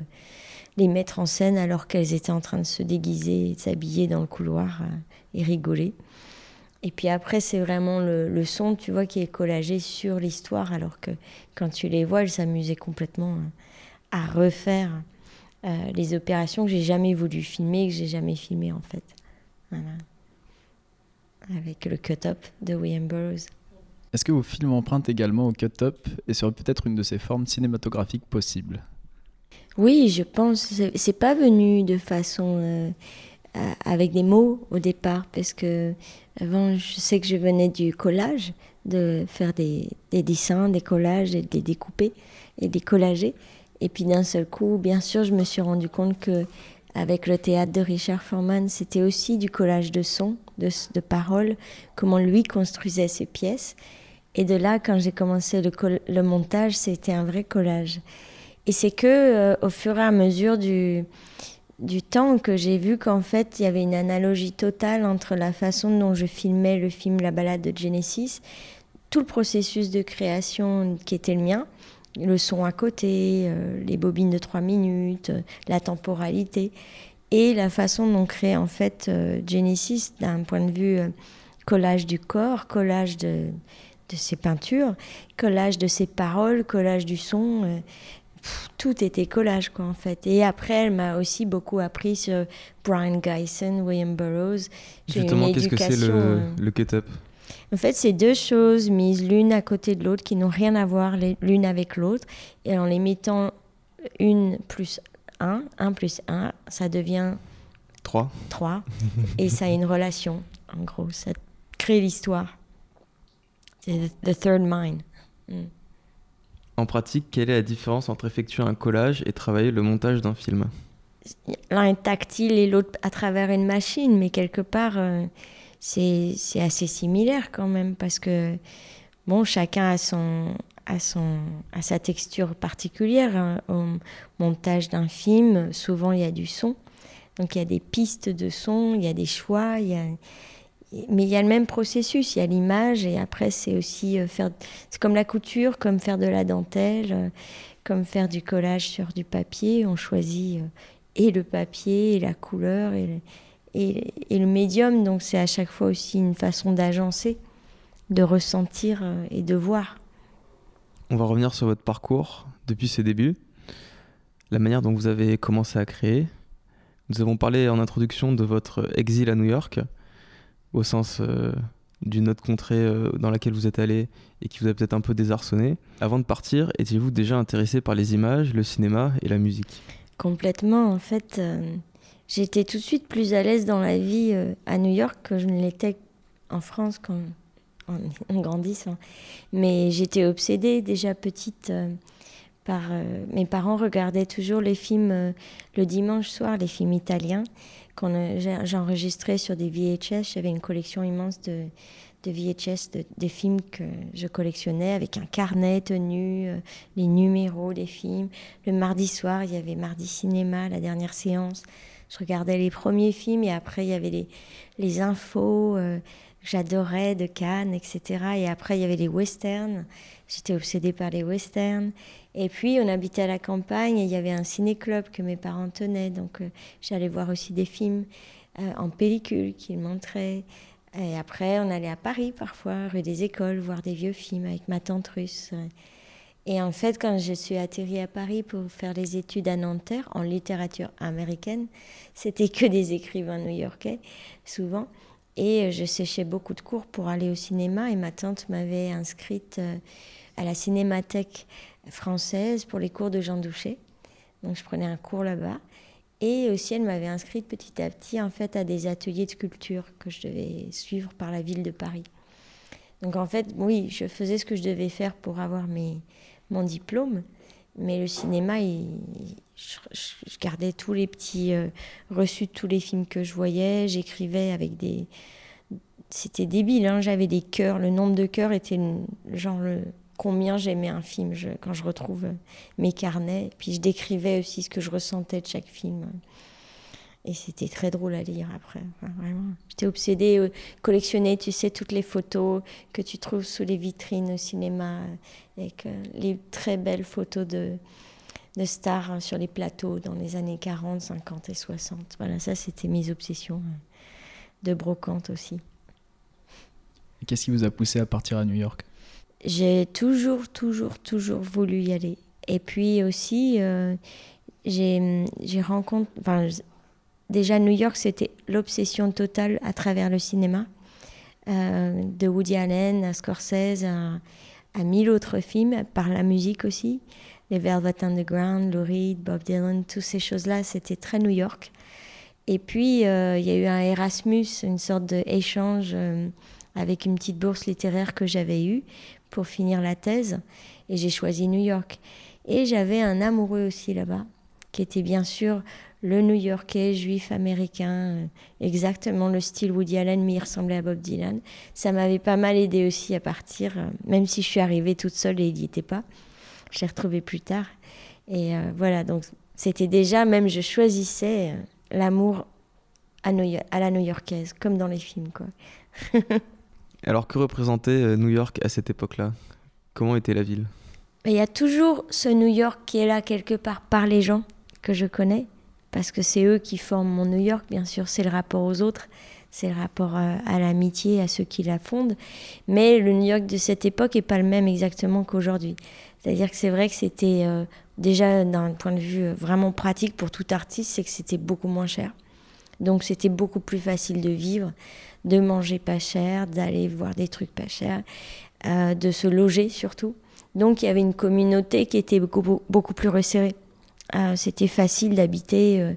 les mettre en scène alors qu'elles étaient en train de se déguiser, de s'habiller dans le couloir euh, et rigoler. Et puis après, c'est vraiment le, le son, tu vois, qui est collagé sur l'histoire. Alors que quand tu les vois, elles s'amusaient complètement euh, à refaire euh, les opérations que j'ai jamais voulu filmer, que j'ai jamais filmées en fait. Voilà. Avec le cut-up de William Burroughs. Est-ce que vos films empruntent également au cut-up et sur peut-être une de ses formes cinématographiques possibles? Oui, je pense. C'est, c'est pas venu de façon euh, avec des mots au départ, parce que avant, je sais que je venais du collage, de faire des, des dessins, des collages, et de les découper et de les collager. Et puis d'un seul coup, bien sûr, je me suis rendu compte que avec le théâtre de Richard Foreman, c'était aussi du collage de sons, de, de paroles, comment lui construisait ses pièces. Et de là, quand j'ai commencé le, col- le montage, c'était un vrai collage. Et c'est que euh, au fur et à mesure du, du temps que j'ai vu qu'en fait, il y avait une analogie totale entre la façon dont je filmais le film La Balade de Genesis, tout le processus de création qui était le mien, le son à côté, euh, les bobines de trois minutes, euh, la temporalité et la façon dont crée en fait euh, Genesis d'un point de vue euh, collage du corps, collage de, de ses peintures, collage de ses paroles, collage du son, euh, pff, tout était collage quoi en fait. Et après elle m'a aussi beaucoup appris sur Brion Gysin, William Burroughs. J'ai Justement, qu'est-ce que c'est le, euh, le cut-up ? En fait, c'est deux choses mises l'une à côté de l'autre qui n'ont rien à voir l'une avec l'autre. Et en les mettant une plus un, un plus un, ça devient trois. Trois. Et ça a une relation, en gros. Ça crée l'histoire. C'est the third mind. Mm. En pratique, quelle est la différence entre effectuer un collage et travailler le montage d'un film ? L'un est tactile et l'autre à travers une machine, mais quelque part... Euh, C'est, c'est assez similaire quand même parce que bon, chacun a, son, a, son, a sa texture particulière hein, au montage d'un film. Souvent, il y a du son. Donc, il y a des pistes de son, il y a des choix. Il y a... Mais il y a le même processus. Il y a l'image et après, c'est aussi faire... C'est comme la couture, comme faire de la dentelle, comme faire du collage sur du papier. On choisit et le papier, et la couleur, et le, et, et le médium. Donc c'est à chaque fois aussi une façon d'agencer, de ressentir et de voir. On va revenir sur votre parcours depuis ses débuts, la manière dont vous avez commencé à créer. Nous avons parlé en introduction de votre exil à New York, au sens euh, d'une autre contrée euh, dans laquelle vous êtes allé et qui vous a peut-être un peu désarçonné. Avant de partir, étiez-vous déjà intéressé par les images, le cinéma et la musique ? Complètement, en fait. Euh, j'étais tout de suite plus à l'aise dans la vie euh, à New York que je ne l'étais en France quand... en grandissant, mais j'étais obsédée déjà petite euh, par... Euh, mes parents regardaient toujours les films euh, le dimanche soir, les films italiens, qu'on euh, j'enregistrais sur des V H S. J'avais une collection immense de, de V H S, de, des films que je collectionnais, avec un carnet tenu, euh, les numéros des films. Le mardi soir, il y avait Mardi Cinéma, la dernière séance. Je regardais les premiers films et après, il y avait les, les infos... Euh, j'adorais, de Cannes, et cetera. Et après, il y avait les westerns. J'étais obsédée par les westerns. Et puis, on habitait à la campagne et il y avait un ciné-club que mes parents tenaient. Donc, euh, j'allais voir aussi des films euh, en pellicule qu'ils montraient. Et après, on allait à Paris parfois, rue des Écoles, voir des vieux films avec ma tante russe. Et en fait, quand je suis atterrie à Paris pour faire les études à Nanterre, en littérature américaine, c'était que des écrivains new-yorkais, souvent. Et je séchais beaucoup de cours pour aller au cinéma. Et ma tante m'avait inscrite à la Cinémathèque Française pour les cours de Jean Douchet. Donc je prenais un cours là-bas. Et aussi, elle m'avait inscrite petit à petit en fait, à des ateliers de sculpture que je devais suivre par la ville de Paris. Donc en fait, oui, je faisais ce que je devais faire pour avoir mes, mon diplôme. Mais le cinéma, il, je, je gardais tous les petits euh, reçus de tous les films que je voyais. J'écrivais avec des... C'était débile, hein, j'avais des cœurs. Le nombre de cœurs était genre le, combien j'aimais un film je, quand je retrouve mes carnets. Puis je décrivais aussi ce que je ressentais de chaque film. Et c'était très drôle à lire après, enfin, vraiment. J'étais obsédée, collectionnais, tu sais, toutes les photos que tu trouves sous les vitrines au cinéma, avec les très belles photos de, de stars sur les plateaux dans les années quarante, cinquante et soixante. Voilà, ça, c'était mes obsessions de brocante aussi. Et qu'est-ce qui vous a poussé à partir à New York ? J'ai toujours, toujours, toujours voulu y aller. Et puis aussi, euh, j'ai, j'ai rencontré... Enfin, déjà, New York, c'était l'obsession totale à travers le cinéma, euh, de Woody Allen à Scorsese, à, à mille autres films, par la musique aussi, les Velvet Underground, Lou Reed, Bob Dylan, toutes ces choses-là, c'était très New York. Et puis, euh, il y a eu un Erasmus, une sorte d'échange euh, avec une petite bourse littéraire que j'avais eue pour finir la thèse, et j'ai choisi New York. Et j'avais un amoureux aussi là-bas, qui était bien sûr... le New-Yorkais, juif, américain, exactement le style Woody Allen, mais il ressemblait à Bob Dylan. Ça m'avait pas mal aidé aussi à partir, même si je suis arrivée toute seule et il n'y était pas. Je l'ai retrouvé plus tard. Et euh, voilà, donc c'était déjà, même je choisissais l'amour à, New- à la New-Yorkaise, comme dans les films, quoi. Alors, que représentait New York à cette époque-là ? Comment était la ville ? Il y a toujours ce New York qui est là quelque part par les gens que je connais. Parce que c'est eux qui forment mon New York, bien sûr, c'est le rapport aux autres, c'est le rapport à l'amitié, à ceux qui la fondent. Mais le New York de cette époque n'est pas le même exactement qu'aujourd'hui. C'est-à-dire que c'est vrai que c'était euh, déjà, d'un point de vue vraiment pratique pour tout artiste, c'est que c'était beaucoup moins cher. Donc c'était beaucoup plus facile de vivre, de manger pas cher, d'aller voir des trucs pas chers, euh, de se loger surtout. Donc il y avait une communauté qui était beaucoup, beaucoup plus resserrée. Euh, c'était facile d'habiter euh,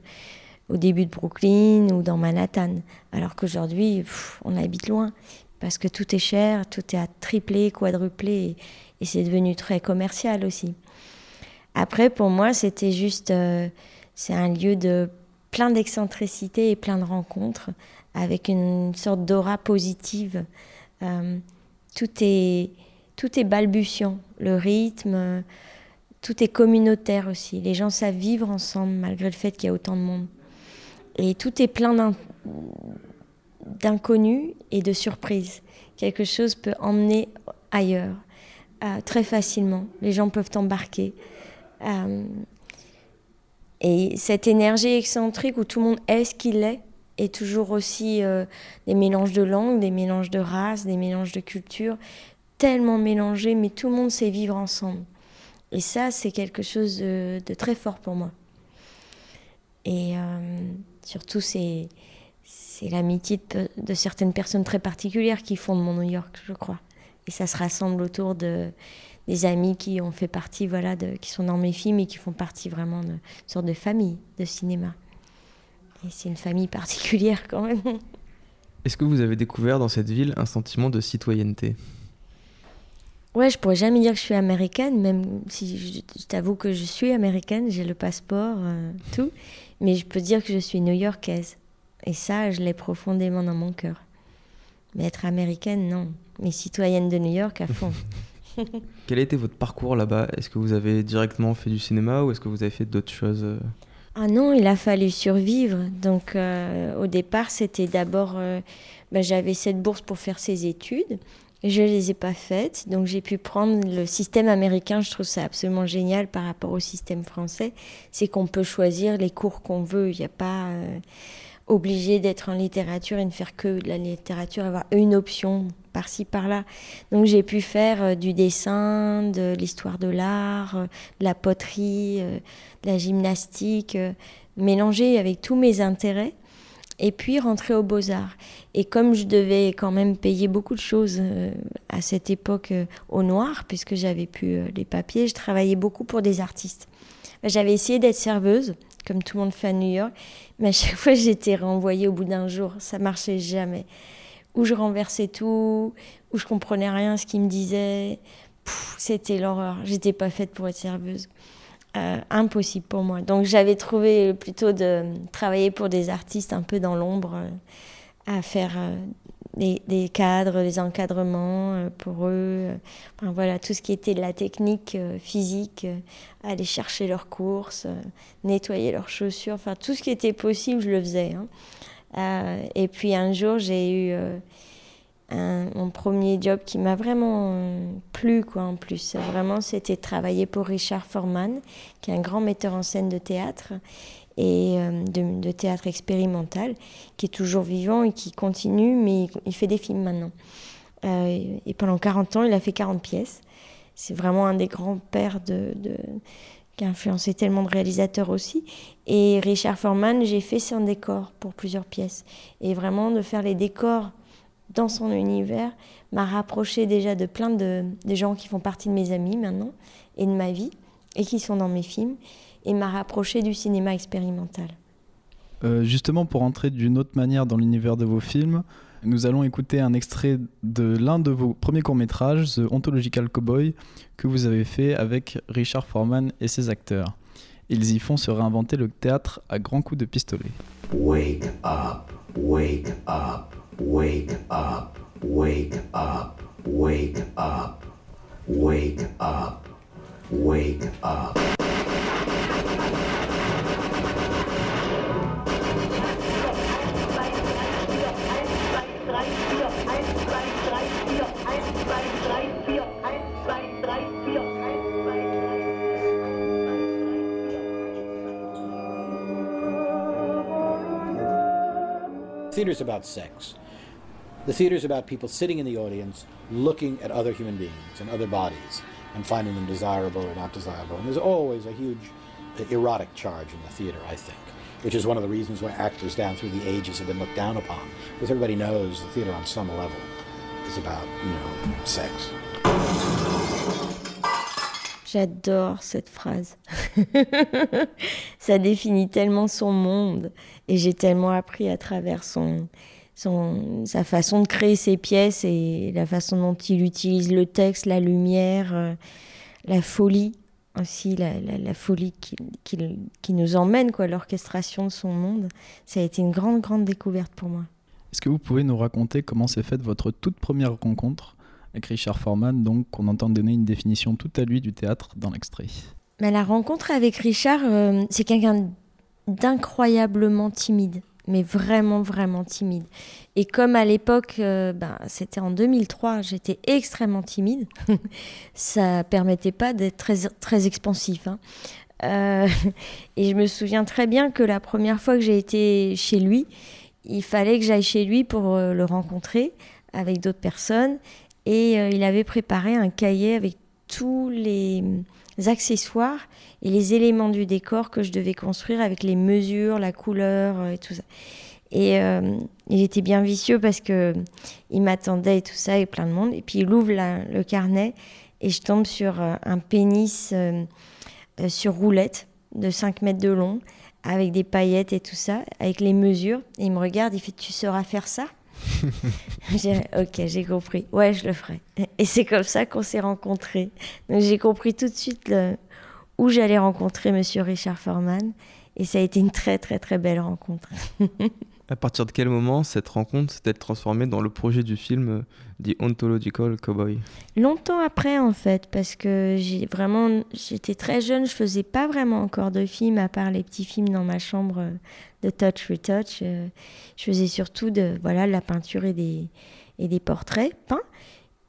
au début de Brooklyn ou dans Manhattan, alors qu'aujourd'hui, pff, on habite loin, parce que tout est cher, tout est à tripler, quadrupler, et, et c'est devenu très commercial aussi. Après, pour moi, c'était juste... Euh, c'est un lieu de plein d'excentricité et plein de rencontres, avec une sorte d'aura positive. Euh, tout est, tout est balbutiant, le rythme... Tout est communautaire aussi. Les gens savent vivre ensemble, malgré le fait qu'il y a autant de monde. Et tout est plein d'in... d'inconnus et de surprises. Quelque chose peut emmener ailleurs, euh, très facilement. Les gens peuvent embarquer. Euh, Et cette énergie excentrique où tout le monde est ce qu'il est, et toujours aussi euh, des mélanges de langues, des mélanges de races, des mélanges de cultures, tellement mélangés, mais tout le monde sait vivre ensemble. Et ça, c'est quelque chose de, de très fort pour moi. Et euh, surtout, c'est, c'est l'amitié de, de certaines personnes très particulières qui fondent mon New York, je crois. Et ça se rassemble autour de, des amis qui ont fait partie, voilà, de, qui sont dans mes films et qui font partie vraiment d'une sorte de famille de cinéma. Et c'est une famille particulière quand même. Est-ce que vous avez découvert dans cette ville un sentiment de citoyenneté ? Ouais, je pourrais jamais dire que je suis américaine, même si je, je t'avoue que je suis américaine, j'ai le passeport, euh, tout. Mais je peux dire que je suis new-yorkaise. Et ça, je l'ai profondément dans mon cœur. Mais être américaine, non. Mais citoyenne de New York, à fond. Quel a été votre parcours là-bas ? Est-ce que vous avez directement fait du cinéma ou est-ce que vous avez fait d'autres choses ? Ah non, il a fallu survivre. Donc, euh, au départ, c'était d'abord... Euh, bah, j'avais cette bourse pour faire ces études. Je ne les ai pas faites, donc j'ai pu prendre le système américain. Je trouve ça absolument génial par rapport au système français. C'est qu'on peut choisir les cours qu'on veut. Il n'y a pas euh, obligé d'être en littérature et ne faire que de la littérature, avoir une option par-ci, par-là. Donc j'ai pu faire euh, du dessin, de l'histoire de l'art, euh, de la poterie, euh, de la gymnastique, euh, mélanger avec tous mes intérêts. Et puis rentrer aux Beaux-Arts. Et comme je devais quand même payer beaucoup de choses euh, à cette époque euh, au noir, puisque j'avais plus euh, les papiers, je travaillais beaucoup pour des artistes. J'avais essayé d'être serveuse, comme tout le monde fait à New York, mais à chaque fois j'étais renvoyée au bout d'un jour. Ça ne marchait jamais. Ou je renversais tout, ou je ne comprenais rien à ce qu'ils me disaient. Pff, c'était l'horreur. Je n'étais pas faite pour être serveuse. Euh, impossible pour moi. Donc j'avais trouvé plutôt de travailler pour des artistes un peu dans l'ombre, euh, à faire euh, des, des cadres, des encadrements euh, pour eux. Enfin, voilà, tout ce qui était de la technique euh, physique, euh, aller chercher leurs courses, euh, nettoyer leurs chaussures, enfin tout ce qui était possible, je le faisais. Hein. Euh, et puis un jour, j'ai eu euh, un, mon premier job qui m'a vraiment euh, plu, quoi, en plus. Vraiment, c'était travailler pour Richard Foreman, qui est un grand metteur en scène de théâtre, et euh, de, de théâtre expérimental, qui est toujours vivant et qui continue, mais il, il fait des films maintenant. Euh, et pendant quarante ans, il a fait quarante pièces. C'est vraiment un des grands pères de, de, qui a influencé tellement de réalisateurs aussi. Et Richard Foreman, j'ai fait son décor pour plusieurs pièces. Et vraiment, de faire les décors dans son univers, m'a rapproché déjà de plein de, de gens qui font partie de mes amis maintenant, et de ma vie, et qui sont dans mes films, et m'a rapproché du cinéma expérimental. Euh, justement, pour entrer d'une autre manière dans l'univers de vos films, nous allons écouter un extrait de l'un de vos premiers courts-métrages, The Ontological Cowboy, que vous avez fait avec Richard Foreman et ses acteurs. Ils y font se réinventer le théâtre à grands coups de pistolet. Wake up, wake up. Wake up, wake up, wake up, wake up, wake up. Theater's about sex. The theater is about people sitting in the audience, looking at other human beings and other bodies, and finding them desirable or not desirable. And there's always a huge erotic charge in the theater, I think, which is one of the reasons why actors down through the ages have been looked down upon, because everybody knows the theater on some level is about, you know, sex. J'adore cette phrase. Ça définit tellement son monde, et j'ai tellement appris à travers son... Son, sa façon de créer ses pièces et la façon dont il utilise le texte, la lumière, euh, la folie aussi, la, la, la folie qui, qui, qui nous emmène, quoi, l'orchestration de son monde. Ça a été une grande, grande découverte pour moi. Est-ce que vous pouvez nous raconter comment s'est faite votre toute première rencontre avec Richard Foreman, donc qu'on entend donner une définition toute à lui du théâtre dans l'extrait ? Mais la rencontre avec Richard, euh, c'est quelqu'un d'incroyablement timide. Mais vraiment, vraiment timide. Et comme à l'époque, euh, ben, c'était en deux mille trois, j'étais extrêmement timide. Ça ne permettait pas d'être très, très expansif. Hein. Euh, et je me souviens très bien que la première fois que j'ai été chez lui, il fallait que j'aille chez lui pour le rencontrer avec d'autres personnes. Et euh, il avait préparé un cahier avec tous les accessoires et les éléments du décor que je devais construire avec les mesures, la couleur et tout ça. Et euh, il était bien vicieux parce que il m'attendait et tout ça et plein de monde. Et puis il ouvre la, le carnet et je tombe sur un pénis euh, euh, sur roulette de cinq mètres de long avec des paillettes et tout ça, avec les mesures. Et il me regarde, il fait « Tu sauras faire ça ?» J'ai dit, ok, j'ai compris. Ouais, je le ferai. Et c'est comme ça qu'on s'est rencontrés. Donc j'ai compris tout de suite le, où j'allais rencontrer Monsieur Richard Foreman. Et ça a été une très très très belle rencontre. À partir de quel moment cette rencontre s'est transformée dans le projet du film The Ontological Cowboy ? Longtemps après en fait, parce que j'ai vraiment, j'étais très jeune, je faisais pas vraiment encore de films, à part les petits films dans ma chambre de touch retouch. Je faisais surtout de, voilà, de la peinture et des, et des portraits peints.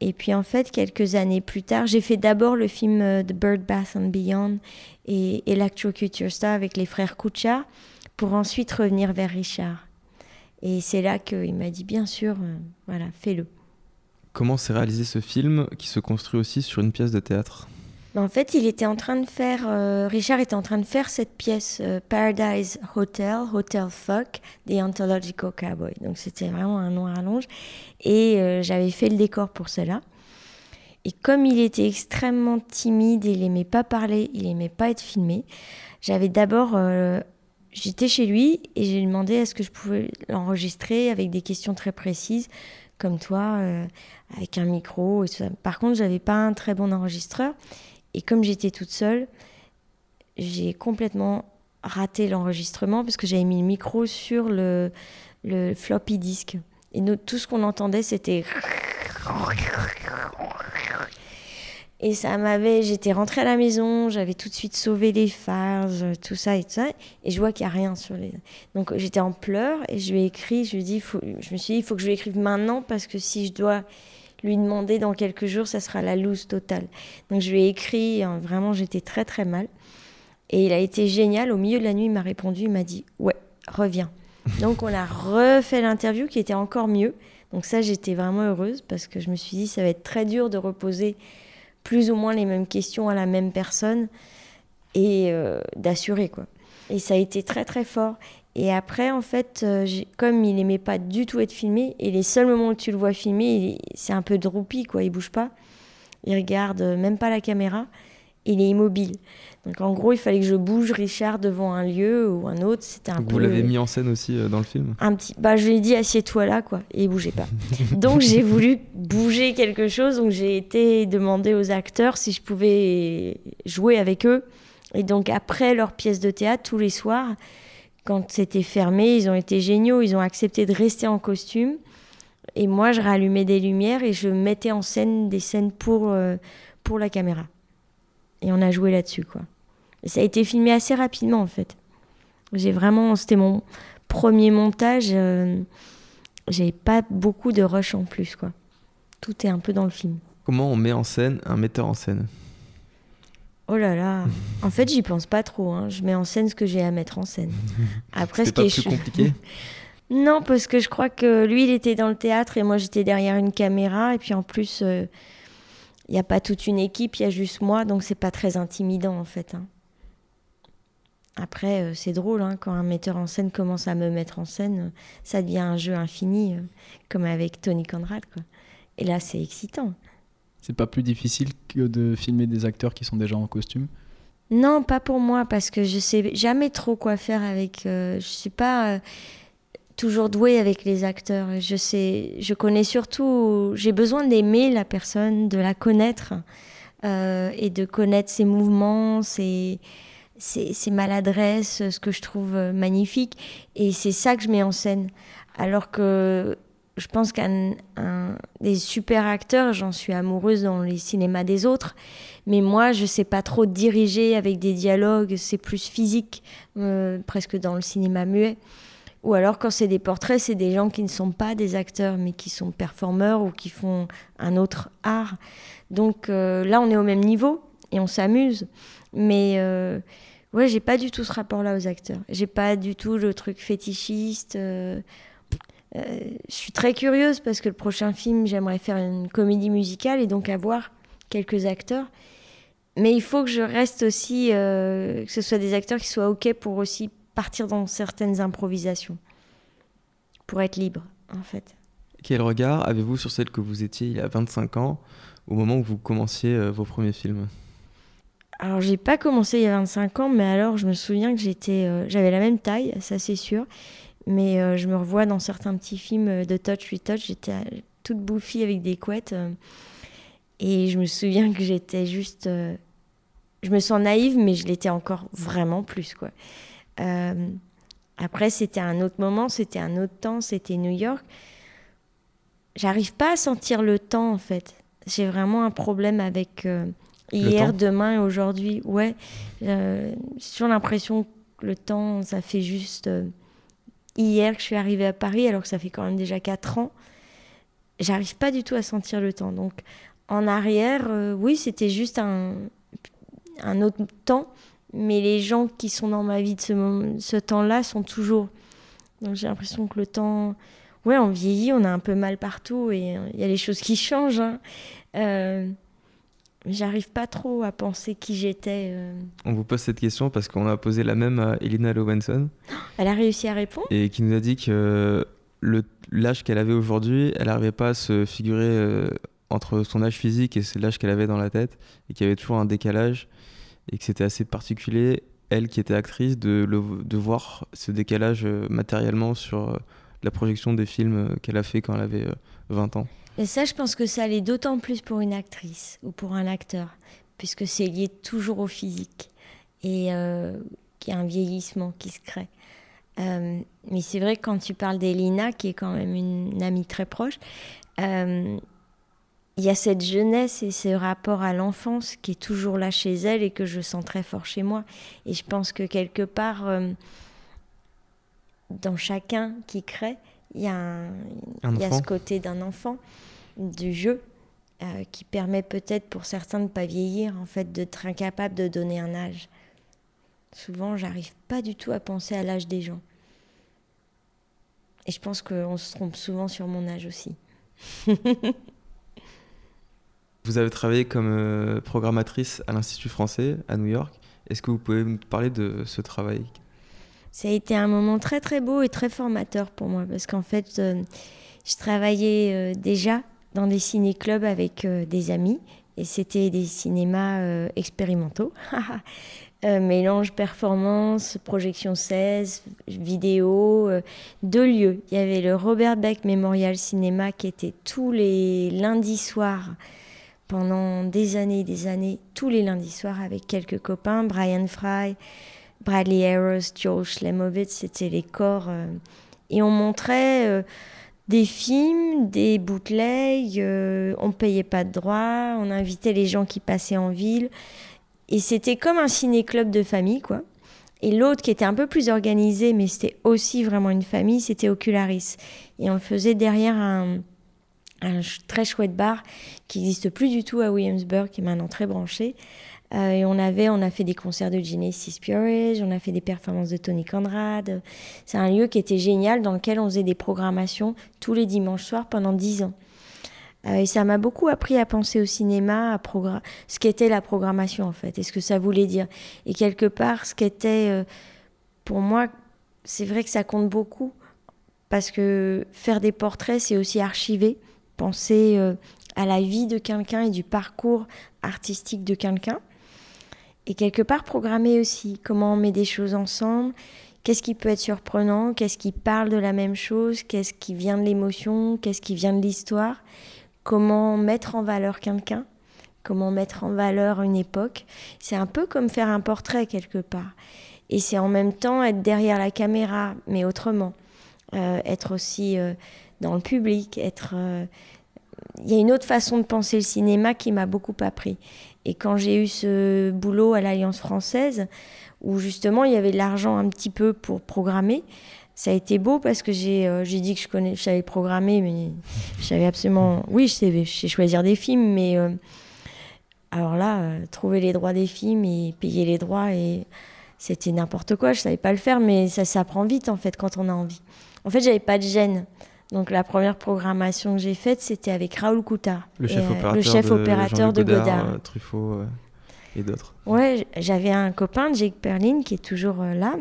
Et puis en fait, quelques années plus tard, j'ai fait d'abord le film The Bird Bath and Beyond et Electrocuture Star avec les frères Kuchar, pour ensuite revenir vers Richard. Et c'est là qu'il m'a dit, bien sûr, euh, voilà, fais-le. Comment s'est réalisé ce film qui se construit aussi sur une pièce de théâtre ? En fait, il était en train de faire, euh, Richard était en train de faire cette pièce euh, Paradise Hotel, Hotel Fuck, The Ontological Cowboy. Donc c'était vraiment un nom à rallonge. Et euh, j'avais fait le décor pour cela. Et comme il était extrêmement timide, il n'aimait pas parler, il n'aimait pas être filmé, j'avais d'abord... Euh, J'étais chez lui et j'ai demandé est-ce que je pouvais l'enregistrer avec des questions très précises, comme toi, euh, avec un micro et tout ça. Par contre, j'avais pas un très bon enregistreur et comme j'étais toute seule, j'ai complètement raté l'enregistrement parce que j'avais mis le micro sur le, le floppy disk. Et nous, tout ce qu'on entendait, c'était... Et ça m'avait... J'étais rentrée à la maison, j'avais tout de suite sauvé les phases, tout ça et tout ça. Et je vois qu'il n'y a rien sur les... Donc j'étais en pleurs et je lui ai écrit, je lui ai dit, faut... je me suis dit, il faut que je lui écrive maintenant parce que si je dois lui demander dans quelques jours, ça sera la loose totale. Donc je lui ai écrit, hein, vraiment j'étais très très mal. Et il a été génial, au milieu de la nuit il m'a répondu, il m'a dit, ouais, reviens. Donc on a refait l'interview qui était encore mieux. Donc ça j'étais vraiment heureuse parce que je me suis dit, ça va être très dur de reposer... plus ou moins les mêmes questions à la même personne et euh, d'assurer quoi. Et ça a été très très fort. Et après en fait, euh, j'ai, comme il aimait pas du tout être filmé, et les seuls moments où tu le vois filmé, il, c'est un peu droopy quoi, il bouge pas, il regarde même pas la caméra, il est immobile. Donc en gros, il fallait que je bouge Richard devant un lieu ou un autre, c'était un Donc peu... Vous l'avez mis en scène aussi euh, dans le film ? Un petit... Bah je lui ai dit assieds-toi là quoi, et il bougeait pas. Donc j'ai voulu bouger quelque chose, donc j'ai été demander aux acteurs si je pouvais jouer avec eux. Et donc après leur pièce de théâtre, tous les soirs, quand c'était fermé, ils ont été géniaux, ils ont accepté de rester en costume. Et moi je rallumais des lumières et je mettais en scène des scènes pour, euh, pour la caméra. Et on a joué là-dessus, quoi. Et ça a été filmé assez rapidement, en fait. J'ai vraiment... C'était mon premier montage. Euh, j'avais pas beaucoup de rush en plus, quoi. Tout est un peu dans le film. Comment on met en scène un metteur en scène ? Oh là là. En fait, j'y pense pas trop. Hein. Je mets en scène ce que j'ai à mettre en scène. Après, C'était ce pas qui plus est... compliqué ? Non, parce que je crois que lui, il était dans le théâtre et moi, j'étais derrière une caméra. Et puis, en plus... Euh... Il n'y a pas toute une équipe, il y a juste moi, donc c'est pas très intimidant en fait. Hein. Après, euh, c'est drôle, hein, quand un metteur en scène commence à me mettre en scène, euh, ça devient un jeu infini, euh, comme avec Tony Conrad, quoi. Et là, c'est excitant. C'est pas plus difficile que de filmer des acteurs qui sont déjà en costume ? Non, pas pour moi, parce que je sais jamais trop quoi faire avec... Euh, je suis pas... Euh, toujours douée avec les acteurs. Je sais, je connais surtout... J'ai besoin d'aimer la personne, de la connaître euh, et de connaître ses mouvements, ses, ses, ses maladresses, ce que je trouve magnifique. Et c'est ça que je mets en scène. Alors que je pense qu'un un, des super acteurs, j'en suis amoureuse dans les cinémas des autres, mais moi, je sais pas trop diriger avec des dialogues. C'est plus physique, euh, presque dans le cinéma muet. Ou alors, quand c'est des portraits, c'est des gens qui ne sont pas des acteurs, mais qui sont performeurs ou qui font un autre art. Donc euh, là, on est au même niveau et on s'amuse. Mais euh, Ouais, j'ai pas du tout ce rapport-là aux acteurs. J'ai pas du tout le truc fétichiste. Euh, euh, je suis très curieuse parce que le prochain film, j'aimerais faire une comédie musicale et donc avoir quelques acteurs. Mais il faut que je reste aussi, euh, que ce soit des acteurs qui soient OK pour aussi partir dans certaines improvisations, pour être libre, en fait. Quel regard avez-vous sur celle que vous étiez il y a vingt-cinq ans, au moment où vous commenciez euh, vos premiers films ? Alors, j'ai pas commencé il y a vingt-cinq ans, mais alors je me souviens que j'étais, euh, j'avais la même taille, ça c'est sûr. Mais euh, je me revois dans certains petits films de Touch Retouch, j'étais toute bouffie avec des couettes. Euh, et je me souviens que j'étais juste... Euh, je me sens naïve, mais je l'étais encore vraiment plus, quoi. Euh, après, c'était un autre moment, c'était un autre temps, c'était New York. J'arrive pas à sentir le temps, en fait. J'ai vraiment un problème avec... Euh, Hier, demain et aujourd'hui, ouais, euh, j'ai toujours l'impression que le temps, ça fait juste euh, hier que je suis arrivée à Paris, alors que ça fait quand même déjà quatre ans. J'arrive pas du tout à sentir le temps. Donc, en arrière, euh, oui, c'était juste un, un autre temps, mais les gens qui sont dans ma vie de ce, moment, ce temps-là sont toujours. Donc, j'ai l'impression que le temps... Ouais, on vieillit, on a un peu mal partout et il y a les choses qui changent, hein. Euh... J'arrive pas trop à penser qui j'étais. Euh... On vous pose cette question parce qu'on a posé la même à Elena Lowenson. Elle a réussi à répondre. Et qui nous a dit que le, l'âge qu'elle avait aujourd'hui, elle n'arrivait pas à se figurer euh, entre son âge physique et l'âge qu'elle avait dans la tête, et qu'il y avait toujours un décalage, et que c'était assez particulier, elle qui était actrice, de, le, de voir ce décalage euh, matériellement sur euh, la projection des films euh, qu'elle a fait quand elle avait euh, vingt ans. Et ça, je pense que ça l'est d'autant plus pour une actrice ou pour un acteur, puisque c'est lié toujours au physique et euh, qu'il y a un vieillissement qui se crée. Euh, mais c'est vrai que quand tu parles d'Elina, qui est quand même une, une amie très proche, euh, il y a cette jeunesse et ce rapport à l'enfance qui est toujours là chez elle et que je sens très fort chez moi. Et je pense que quelque part, euh, dans chacun qui crée, Il y, a un, un il y a ce côté d'un enfant, du jeu, euh, qui permet peut-être pour certains de ne pas vieillir, en fait, d'être incapable de donner un âge. Souvent, j'arrive pas du tout à penser à l'âge des gens. Et je pense qu'on se trompe souvent sur mon âge aussi. Vous avez travaillé comme euh, programmatrice à l'Institut français à New York. Est-ce que vous pouvez nous parler de ce travail ? Ça a été un moment très très beau et très formateur pour moi parce qu'en fait, euh, je travaillais euh, déjà dans des ciné-clubs avec euh, des amis et c'était des cinémas euh, expérimentaux, euh, mélange performance, projection seize, vidéo, euh, deux lieux. Il y avait le Robert Beck Memorial Cinéma qui était tous les lundis soirs pendant des années et des années, tous les lundis soirs avec quelques copains, Brian Fry, Bradley Harris, Joel Schlemovitz, c'était les corps. Euh, et on montrait euh, des films, des bootlegs, euh, on ne payait pas de droits, on invitait les gens qui passaient en ville. Et c'était comme un ciné-club de famille, quoi. Et l'autre, qui était un peu plus organisé, mais c'était aussi vraiment une famille, c'était Ocularis. Et on le faisait derrière un, un très chouette bar qui n'existe plus du tout à Williamsburg, qui est maintenant très branché. Euh, et on, avait, on a fait des concerts de Genesis Peaches, on a fait des performances de Tony Conrad. C'est un lieu qui était génial, dans lequel on faisait des programmations tous les dimanches soirs pendant dix ans. Euh, et ça m'a beaucoup appris à penser au cinéma, à progra- ce qu'était la programmation en fait, et ce que ça voulait dire. Et quelque part, ce qu'était, euh, pour moi, c'est vrai que ça compte beaucoup, parce que faire des portraits, c'est aussi archiver, penser euh, à la vie de quelqu'un et du parcours artistique de quelqu'un. Et quelque part, programmer aussi comment on met des choses ensemble, qu'est-ce qui peut être surprenant, qu'est-ce qui parle de la même chose, qu'est-ce qui vient de l'émotion, qu'est-ce qui vient de l'histoire, comment mettre en valeur quelqu'un, comment mettre en valeur une époque. C'est un peu comme faire un portrait quelque part. Et c'est en même temps être derrière la caméra, mais autrement. Euh, être aussi euh, dans le public, être... Euh, Il y a une autre façon de penser le cinéma qui m'a beaucoup appris. Et quand j'ai eu ce boulot à l'Alliance française, où justement il y avait de l'argent un petit peu pour programmer, ça a été beau parce que j'ai, euh, j'ai dit que je, connais, je savais programmer, mais je savais absolument... Oui, je savais, je sais choisir des films, mais... Euh, alors là, euh, trouver les droits des films et payer les droits, et c'était n'importe quoi, je savais pas le faire, mais ça s'apprend vite en fait quand on a envie. En fait, j'avais pas de gêne. Donc la première programmation que j'ai faite, c'était avec Raoul Coutard, le chef et, opérateur, le chef de, opérateur de Godard, Godard. Euh, Truffaut euh, et d'autres. Ouais, j'avais un copain, Jake Perlin, qui est toujours euh, là,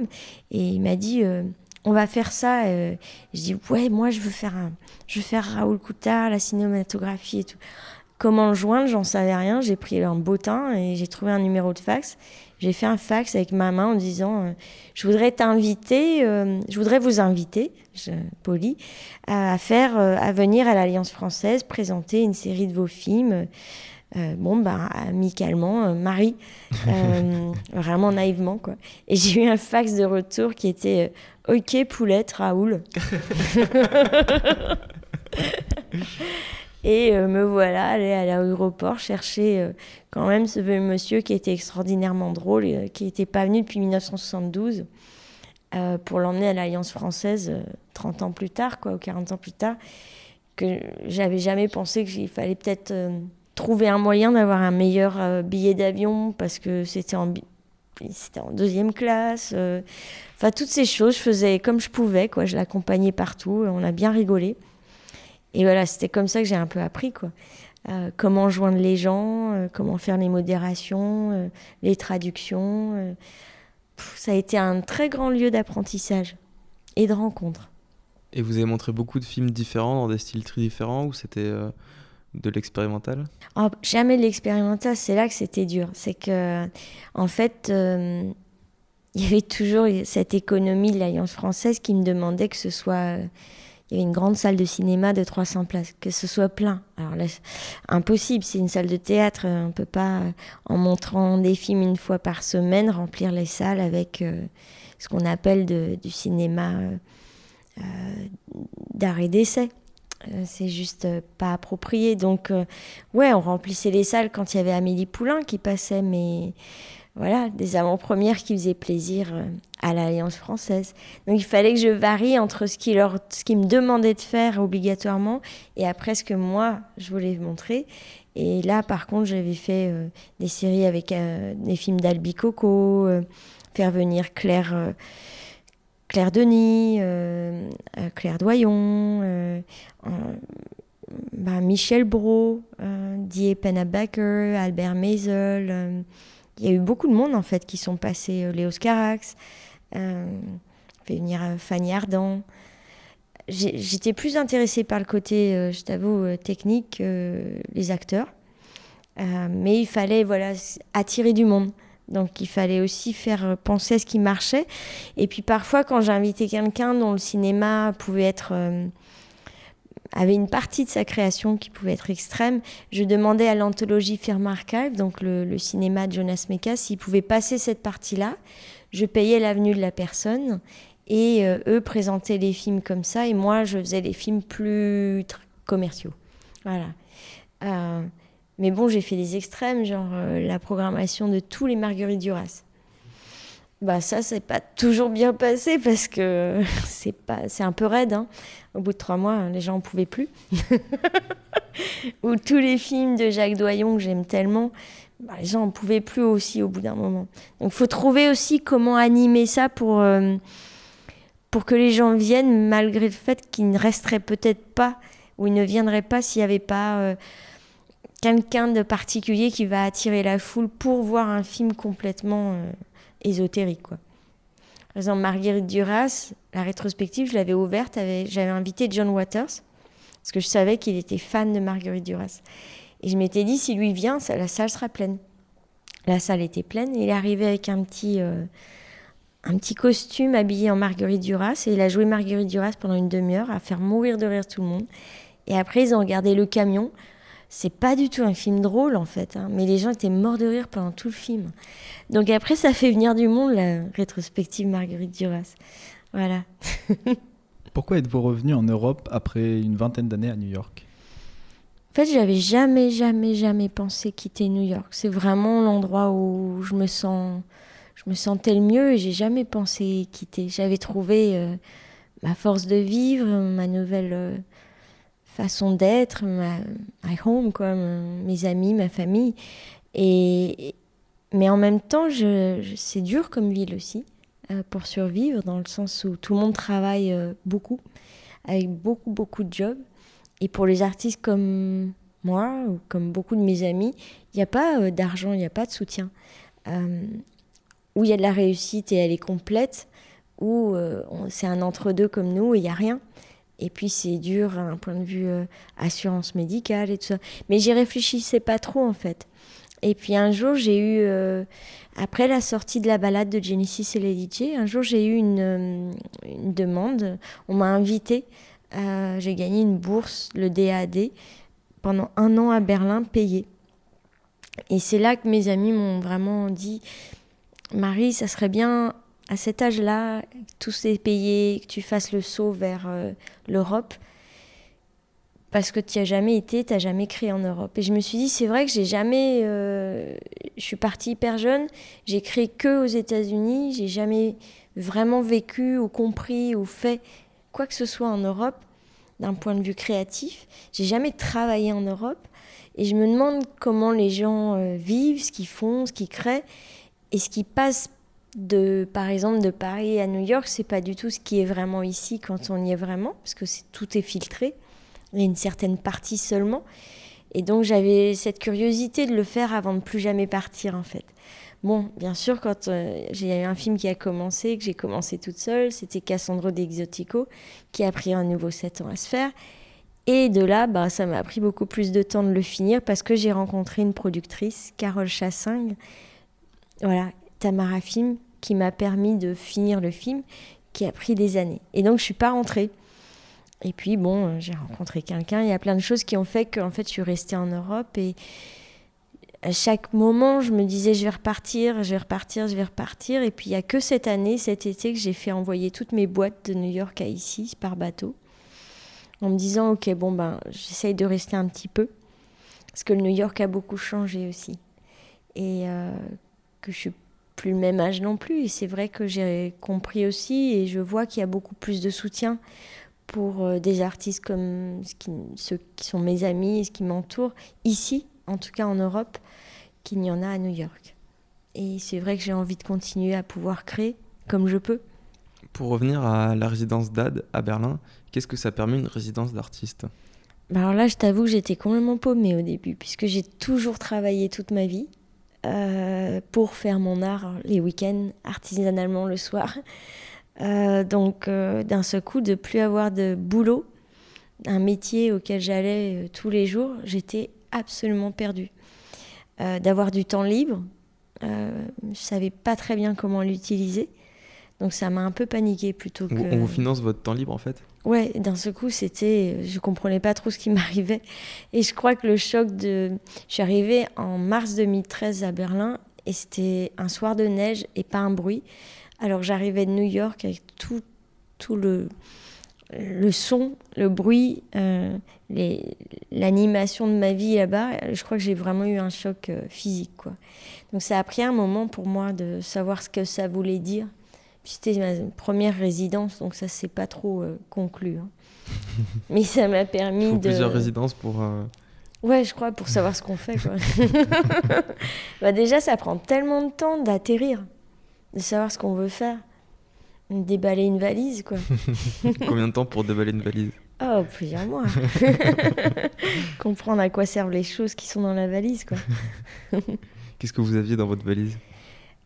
et il m'a dit euh, on va faire ça. Euh, je dis ouais, moi je veux faire un, je veux faire Raoul Coutard, la cinématographie et tout. Comment le joindre, j'en savais rien. J'ai pris un bottin et j'ai trouvé un numéro de fax. J'ai fait un fax avec ma main en disant euh, « Je voudrais t'inviter, euh, je voudrais vous inviter, je, poli, à, à faire, euh, à venir à l'Alliance française présenter une série de vos films. Euh, » Bon, bah, amicalement, euh, Marie, euh, vraiment naïvement, quoi. Et j'ai eu un fax de retour qui était euh, « Ok, poulette, Raoul. » Et euh, me voilà allée à l'aéroport chercher euh, quand même ce monsieur qui était extraordinairement drôle, euh, qui n'était pas venu depuis dix-neuf cent soixante-douze, euh, pour l'emmener à l'Alliance française euh, trente ans plus tard, quoi, ou quarante ans plus tard, que j'avais jamais pensé qu'il fallait peut-être euh, trouver un moyen d'avoir un meilleur euh, billet d'avion, parce que c'était en, bi- c'était en deuxième classe. Euh, enfin, toutes ces choses, je faisais comme je pouvais, quoi, je l'accompagnais partout, on a bien rigolé. Et voilà, c'était comme ça que j'ai un peu appris, quoi. Euh, comment joindre les gens, euh, comment faire les modérations, euh, les traductions. Euh. Pff, ça a été un très grand lieu d'apprentissage et de rencontre. Et vous avez montré beaucoup de films différents, dans des styles très différents, ou c'était euh, de l'expérimental ? Oh, jamais de l'expérimental, c'est là que c'était dur. C'est que, en fait, euh, il y avait toujours cette économie de l'Alliance française qui me demandait que ce soit... Euh, Il y avait une grande salle de cinéma de trois cents places, que ce soit plein. Alors là, impossible, c'est une salle de théâtre, on ne peut pas, en montrant des films une fois par semaine, remplir les salles avec euh, ce qu'on appelle de, du cinéma euh, d'art et d'essai. Euh, c'est juste euh, pas approprié. Donc, euh, ouais, on remplissait les salles quand il y avait Amélie Poulain qui passait, mais... Voilà, des avant-premières qui faisaient plaisir à l'Alliance française. Donc il fallait que je varie entre ce qu'ils leur, ce qu'ils me demandaient de faire obligatoirement et après ce que moi je voulais montrer. Et là par contre j'avais fait euh, des séries avec euh, des films d'Albi Coco, euh, faire venir Claire, euh, Claire Denis, euh, euh, Claire Doyon, euh, euh, bah, Michel Brault, euh, Die Pennebaker, Albert Meisel... Euh, Il y a eu beaucoup de monde, en fait, qui sont passés. Léo Scarax, euh, fait venir Fanny Ardant. J'ai, j'étais plus intéressée par le côté, euh, je t'avoue, technique, euh, les acteurs. Euh, mais il fallait, voilà, attirer du monde. Donc, il fallait aussi faire penser à ce qui marchait. Et puis, parfois, quand j'invitais quelqu'un dont le cinéma pouvait être... Euh, avait une partie de sa création qui pouvait être extrême. Je demandais à l'anthologie Film Archive, donc le, le cinéma de Jonas Mekas, s'ils pouvaient passer cette partie-là. Je payais l'avenue de la personne et euh, eux présentaient les films comme ça et moi, je faisais les films plus tr- commerciaux. Voilà. Euh, mais bon, j'ai fait des extrêmes, genre euh, la programmation de tous les Marguerite Duras. Bah ça, c'est pas toujours bien passé parce que c'est, pas, c'est un peu raide. Hein. Au bout de trois mois, les gens n'en pouvaient plus. Ou tous les films de Jacques Doyon que j'aime tellement, bah, les gens n'en pouvaient plus aussi au bout d'un moment. Donc il faut trouver aussi comment animer ça pour, euh, pour que les gens viennent malgré le fait qu'ils ne resteraient peut-être pas ou ils ne viendraient pas s'il n'y avait pas... Euh, quelqu'un de particulier qui va attirer la foule pour voir un film complètement euh, ésotérique, quoi. Par exemple, Marguerite Duras, la rétrospective, je l'avais ouverte, avec, j'avais invité John Waters, parce que je savais qu'il était fan de Marguerite Duras. Et je m'étais dit, si lui vient, ça, la salle sera pleine. La salle était pleine, et il est arrivé avec un petit, euh, un petit costume habillé en Marguerite Duras, et il a joué Marguerite Duras pendant une demi-heure, à faire mourir de rire tout le monde. Et après, ils ont regardé Le Camion. C'est pas du tout un film drôle, en fait, hein, mais les gens étaient morts de rire pendant tout le film. Donc après, ça fait venir du monde, la rétrospective Marguerite Duras. Voilà. Pourquoi êtes-vous revenue en Europe après une vingtaine d'années à New York ? En fait, j'avais jamais, jamais, jamais pensé quitter New York. C'est vraiment l'endroit où je me sens, je me sentais le mieux et j'ai jamais pensé quitter. J'avais trouvé euh, ma force de vivre, ma nouvelle... Euh, façon d'être, ma, my home, quoi, mes amis, ma famille. Et, Mais en même temps, je, je, c'est dur comme ville aussi euh, pour survivre, dans le sens où tout le monde travaille euh, beaucoup, avec beaucoup, beaucoup de jobs. Et pour les artistes comme moi, ou comme beaucoup de mes amis, il n'y a pas euh, d'argent, il n'y a pas de soutien. Euh, où il y a de la réussite et elle est complète, où euh, on, c'est un entre-deux comme nous et il n'y a rien. Et puis c'est dur d'un point de vue euh, assurance médicale et tout ça. Mais j'y réfléchissais pas trop en fait. Et puis un jour, j'ai eu, euh, après la sortie de La Balade de Genesis et les D J, un jour j'ai eu une, euh, une demande, on m'a invitée, euh, j'ai gagné une bourse, le D A D, pendant un an à Berlin, payée. Et c'est là que mes amis m'ont vraiment dit « Marie, ça serait bien, à cet âge-là, tout est payé, que tu fasses le saut vers euh, l'Europe. » Parce que tu n'y as jamais été, tu n'as jamais créé en Europe. Et je me suis dit, c'est vrai que j'ai jamais... Euh, je suis partie hyper jeune, j'ai créé que aux États-Unis, j'ai jamais vraiment vécu ou compris ou fait quoi que ce soit en Europe, d'un point de vue créatif. J'ai jamais travaillé en Europe. Et je me demande comment les gens euh, vivent, ce qu'ils font, ce qu'ils créent. Et ce qui passe, de, par exemple, de Paris à New York, ce n'est pas du tout ce qui est vraiment ici quand on y est vraiment, parce que c'est, tout est filtré. Et une certaine partie seulement. Et donc, j'avais cette curiosité de le faire avant de plus jamais partir, en fait. Bon, bien sûr, quand euh, j'ai eu un film qui a commencé, que j'ai commencé toute seule, c'était Cassandro d'Exotico, qui a pris un nouveau sept ans à se faire. Et de là, bah, ça m'a pris beaucoup plus de temps de le finir parce que j'ai rencontré une productrice, Carole Chassingue, voilà, Tamara Film, qui m'a permis de finir le film, qui a pris des années. Et donc, je ne suis pas rentrée. Et puis, bon, j'ai rencontré quelqu'un. Il y a plein de choses qui ont fait que, en fait, je suis restée en Europe. Et à chaque moment, je me disais, je vais repartir, je vais repartir, je vais repartir. Et puis, il n'y a que cette année, cet été, que j'ai fait envoyer toutes mes boîtes de New York à ici, par bateau, en me disant, OK, bon, ben, j'essaye de rester un petit peu. Parce que le New York a beaucoup changé aussi. Et euh, que je suis plus le même âge non plus. Et c'est vrai que j'ai compris aussi. Et je vois qu'il y a beaucoup plus de soutien pour des artistes comme ceux qui sont mes amis et ceux qui m'entourent, ici, en tout cas en Europe, qu'il n'y en a à New York. Et c'est vrai que j'ai envie de continuer à pouvoir créer comme je peux. Pour revenir à la résidence d'A D à Berlin, qu'est-ce que ça permet, une résidence d'artiste ? Bah alors là, je t'avoue que j'étais complètement paumée au début, puisque j'ai toujours travaillé toute ma vie euh, pour faire mon art les week-ends, artisanalement le soir. Euh, donc euh, d'un seul coup, de plus avoir de boulot, un métier auquel j'allais euh, tous les jours, j'étais absolument perdue. Euh, d'avoir du temps libre, euh, je ne savais pas très bien comment l'utiliser, donc ça m'a un peu paniquée plutôt que... On vous finance votre temps libre en fait ? Ouais, d'un seul coup, c'était... je ne comprenais pas trop ce qui m'arrivait, et je crois que le choc de... Je suis arrivée en mars deux mille treize à Berlin, et c'était un soir de neige et pas un bruit. Alors j'arrivais de New York avec tout, tout le, le son, le bruit, euh, les, l'animation de ma vie là-bas. Je crois que j'ai vraiment eu un choc euh, physique, quoi. Donc ça a pris un moment pour moi de savoir ce que ça voulait dire. Puis c'était ma première résidence, donc ça s'est pas trop euh, conclu, hein. Mais ça m'a permis de... Il faut plusieurs résidences pour... Euh... Ouais, je crois, pour savoir ce qu'on fait, quoi. Bah, déjà, ça prend tellement de temps d'atterrir, de savoir ce qu'on veut faire, déballer une valise, quoi. Combien de temps pour déballer une valise ? Oh, plusieurs mois. Comprendre à quoi servent les choses qui sont dans la valise, quoi. Qu'est-ce que vous aviez dans votre valise ?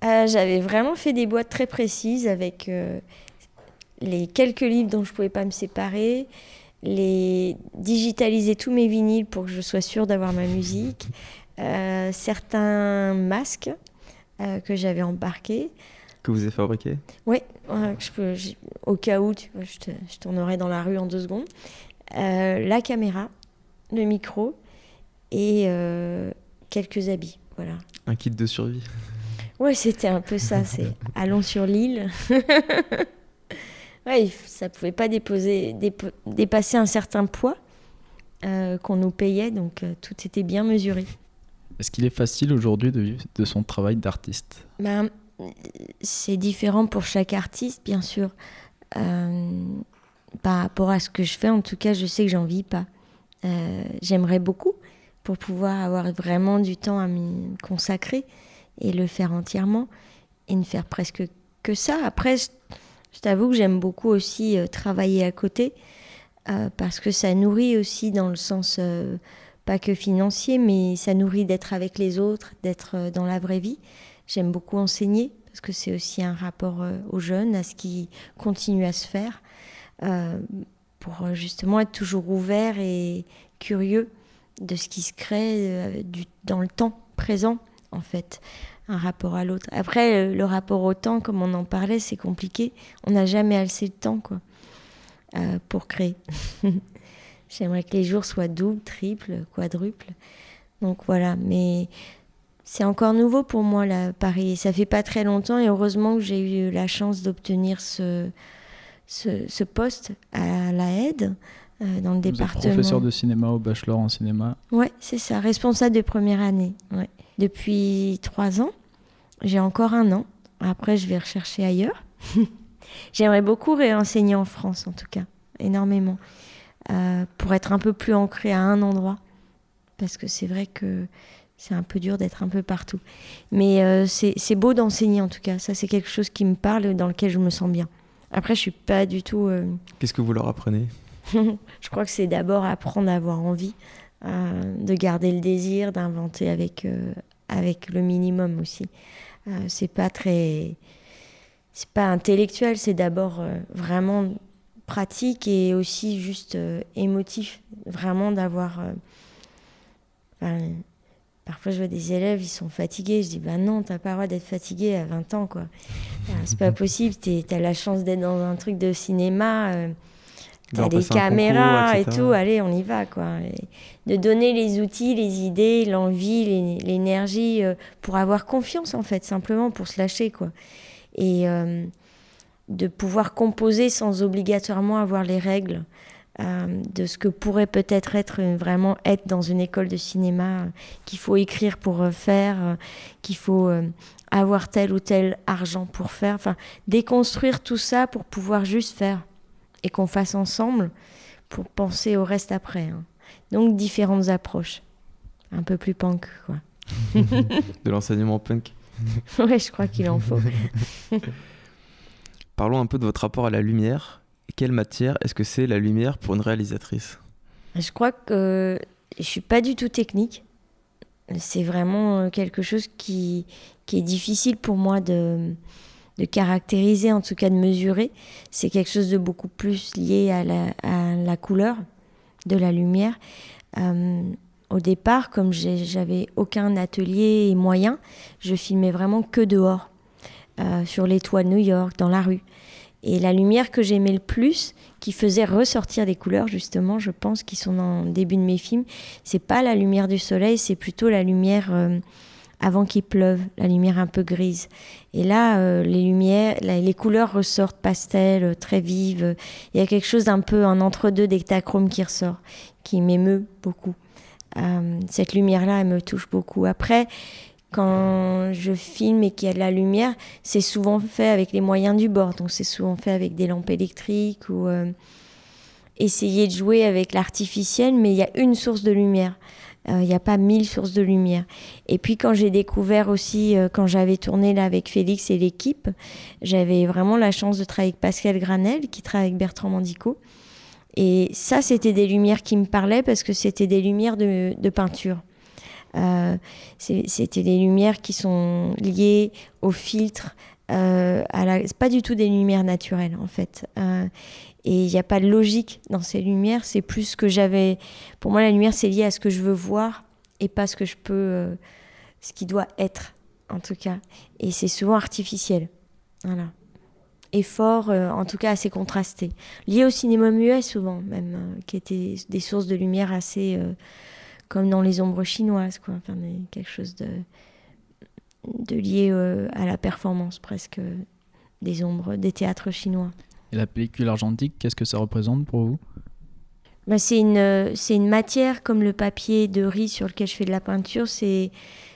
euh, J'avais vraiment fait des boîtes très précises avec euh, les quelques livres dont je ne pouvais pas me séparer, les... digitaliser tous mes vinyles pour que je sois sûre d'avoir ma musique, euh, certains masques Euh, que j'avais embarqué. Que vous avez fabriqué ? Oui, euh, je peux, je, au cas où, tu vois, je, te, je tournerai dans la rue en deux secondes. Euh, la caméra, le micro et euh, quelques habits, voilà. Un kit de survie. Oui, c'était un peu ça, c'est allons sur l'île. Ouais, ça ne pouvait pas déposer, dépo, dépasser un certain poids euh, qu'on nous payait, donc euh, tout était bien mesuré. Est-ce qu'il est facile aujourd'hui de vivre de son travail d'artiste ? Ben, c'est différent pour chaque artiste, bien sûr. Euh, par rapport à ce que je fais, en tout cas, je sais que j'en vis pas. Euh, j'aimerais beaucoup pour pouvoir avoir vraiment du temps à me consacrer et le faire entièrement et ne faire presque que ça. Après, je t'avoue que j'aime beaucoup aussi euh, travailler à côté euh, parce que ça nourrit aussi dans le sens euh, pas que financier, mais ça nourrit d'être avec les autres, d'être euh, dans la vraie vie. J'aime beaucoup enseigner parce que c'est aussi un rapport euh, aux jeunes, à ce qui continue à se faire euh, pour justement être toujours ouvert et curieux de ce qui se crée euh, du, dans le temps présent en fait. Un rapport à l'autre. Après, le rapport au temps, comme on en parlait, c'est compliqué. On n'a jamais assez de temps quoi, euh, pour créer. J'aimerais que les jours soient doubles, triples, quadruples. Donc voilà, mais c'est encore nouveau pour moi, là, Paris. Ça fait pas très longtemps et heureusement que j'ai eu la chance d'obtenir ce, ce, ce poste à la Aide. Euh, dans le Vous département. Êtes professeur de cinéma au bachelor en cinéma. Ouais, c'est ça, responsable de première année. Ouais. Depuis trois ans, j'ai encore un an. Après, je vais rechercher ailleurs. J'aimerais beaucoup réenseigner en France, en tout cas, énormément, euh, pour être un peu plus ancrée à un endroit, parce que c'est vrai que c'est un peu dur d'être un peu partout. Mais euh, c'est, c'est beau d'enseigner, en tout cas. Ça, c'est quelque chose qui me parle, dans lequel je me sens bien. Après, je suis pas du tout. Euh... Qu'est-ce que vous leur apprenez ? Je crois que c'est d'abord apprendre à avoir envie, euh, de garder le désir, d'inventer avec, euh, avec le minimum aussi. Euh, c'est pas très... C'est pas intellectuel, c'est d'abord euh, vraiment pratique et aussi juste euh, émotif. Vraiment d'avoir... Euh, enfin, parfois, je vois des élèves, ils sont fatigués. Je dis, ben non, t'as pas le droit d'être fatigué à vingt ans, quoi. Alors, c'est pas possible, t'es, t'as la chance d'être dans un truc de cinéma... Euh, T'as des caméras concours, et tout, allez, on y va, quoi. Et de donner les outils, les idées, l'envie, les, l'énergie, euh, pour avoir confiance, en fait, simplement, pour se lâcher, quoi. Et euh, de pouvoir composer sans obligatoirement avoir les règles euh, de ce que pourrait peut-être être vraiment être dans une école de cinéma, euh, qu'il faut écrire pour euh, faire, euh, qu'il faut... Euh, avoir tel ou tel argent pour faire. Enfin, déconstruire tout ça pour pouvoir juste faire. Et qu'on fasse ensemble pour penser au reste après. Hein. Donc, différentes approches. Un peu plus punk, quoi. De l'enseignement punk. Ouais, je crois qu'il en faut. Parlons un peu de votre rapport à la lumière. Quelle matière est-ce que c'est la lumière pour une réalisatrice ? Je crois que je suis pas du tout technique. C'est vraiment quelque chose qui, qui est difficile pour moi de... de caractériser, en tout cas de mesurer. C'est quelque chose de beaucoup plus lié à la, à la couleur de la lumière. Euh, au départ, comme j'avais aucun atelier et moyen, je filmais vraiment que dehors, euh, sur les toits de New York, dans la rue. Et la lumière que j'aimais le plus, qui faisait ressortir des couleurs, justement, je pense, qui sont dans le début de mes films, c'est pas la lumière du soleil, c'est plutôt la lumière... Euh, avant qu'il pleuve, la lumière un peu grise. Et là, euh, les lumières, la, les couleurs ressortent pastel, très vives. Il y a quelque chose d'un peu un entre-deux d'hectachrome qui ressort, qui m'émeut beaucoup. Euh, cette lumière-là, elle me touche beaucoup. Après, quand je filme et qu'il y a de la lumière, c'est souvent fait avec les moyens du bord. Donc, c'est souvent fait avec des lampes électriques ou euh, essayer de jouer avec l'artificiel, mais il y a une source de lumière. Il euh, n'y a pas mille sources de lumière. Et puis quand j'ai découvert aussi, euh, quand j'avais tourné là avec Félix et l'équipe, j'avais vraiment la chance de travailler avec Pascal Granel, qui travaille avec Bertrand Mandico. Et ça, c'était des lumières qui me parlaient parce que c'était des lumières de, de peinture. Euh, c'est, c'était des lumières qui sont liées au filtre. Euh, à la... C'est pas du tout des lumières naturelles, en fait. Euh, Et il n'y a pas de logique dans ces lumières. C'est plus ce que j'avais... Pour moi, la lumière, c'est lié à ce que je veux voir et pas ce que je peux... Euh, ce qui doit être, en tout cas. Et c'est souvent artificiel. Voilà. Et fort, euh, en tout cas, assez contrasté. Lié au cinéma muet, souvent, même, euh, qui était des sources de lumière assez... Euh, comme dans les ombres chinoises, quoi. Enfin, quelque chose de, de lié euh, à la performance, presque, des ombres, des théâtres chinois. Et la pellicule argentique, qu'est-ce que ça représente pour vous ? Ben c'est, une, c'est une matière comme le papier de riz sur lequel je fais de la peinture. C'est,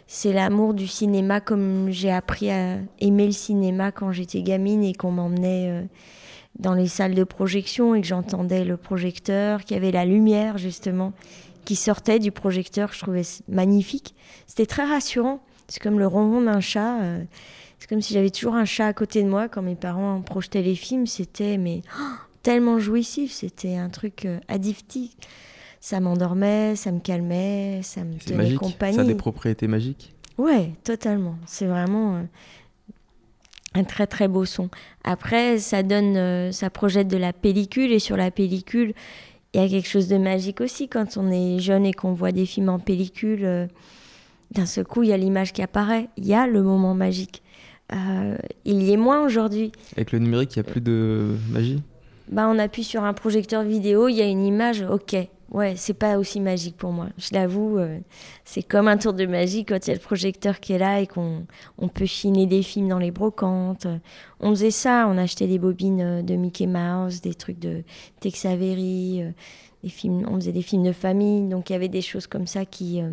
c'est l'amour du cinéma, comme j'ai appris à aimer le cinéma quand j'étais gamine et qu'on m'emmenait dans les salles de projection et que j'entendais le projecteur, qu'il y avait la lumière justement qui sortait du projecteur. Je trouvais magnifique. C'était très rassurant C'est comme le ronron d'un chat. Euh, c'est comme si j'avais toujours un chat à côté de moi quand mes parents projetaient les films. C'était mais oh, tellement jouissif. C'était un truc euh, addictif. Ça m'endormait, ça me calmait, ça me c'est tenait magique. Compagnie. Ça a des propriétés magiques. Ouais, totalement. C'est vraiment euh, un très très beau son. Après, ça donne, euh, ça projette de la pellicule, et sur la pellicule, il y a quelque chose de magique aussi quand on est jeune et qu'on voit des films en pellicule. Euh, d'un seul coup, il y a l'image qui apparaît. Il y a le moment magique. Euh, il y est moins aujourd'hui. Avec le numérique, il n'y a plus de magie. Bah, on appuie sur un projecteur vidéo, il y a une image. Ok. Ouais, c'est pas aussi magique pour moi. Je l'avoue, euh, c'est comme un tour de magie quand il y a le projecteur qui est là et qu'on on peut chiner des films dans les brocantes. On faisait ça, on achetait des bobines de Mickey Mouse, des trucs de Tex Avery, euh, des films, on faisait des films de famille. Donc il y avait des choses comme ça qui, euh,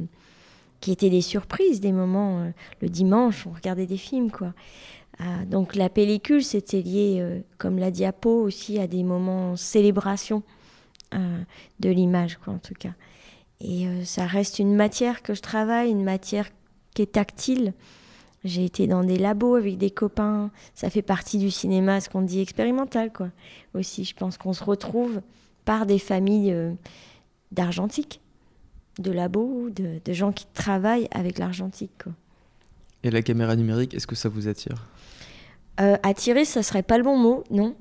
qui étaient des surprises, des moments. Euh, le dimanche, on regardait des films, quoi. Ah, donc la pellicule, c'était lié, euh, comme la diapo aussi, à des moments célébration. Euh, de l'image, quoi, en tout cas. Et euh, ça reste une matière que je travaille, une matière qui est tactile. J'ai été dans des labos avec des copains. Ça fait partie du cinéma, ce qu'on dit expérimental, quoi. Aussi, je pense qu'on se retrouve par des familles euh, d'argentique, de labos, de, de gens qui travaillent avec l'argentique, quoi. Et la caméra numérique, est-ce que ça vous attire ? Euh, attirer, ça serait pas le bon mot, non.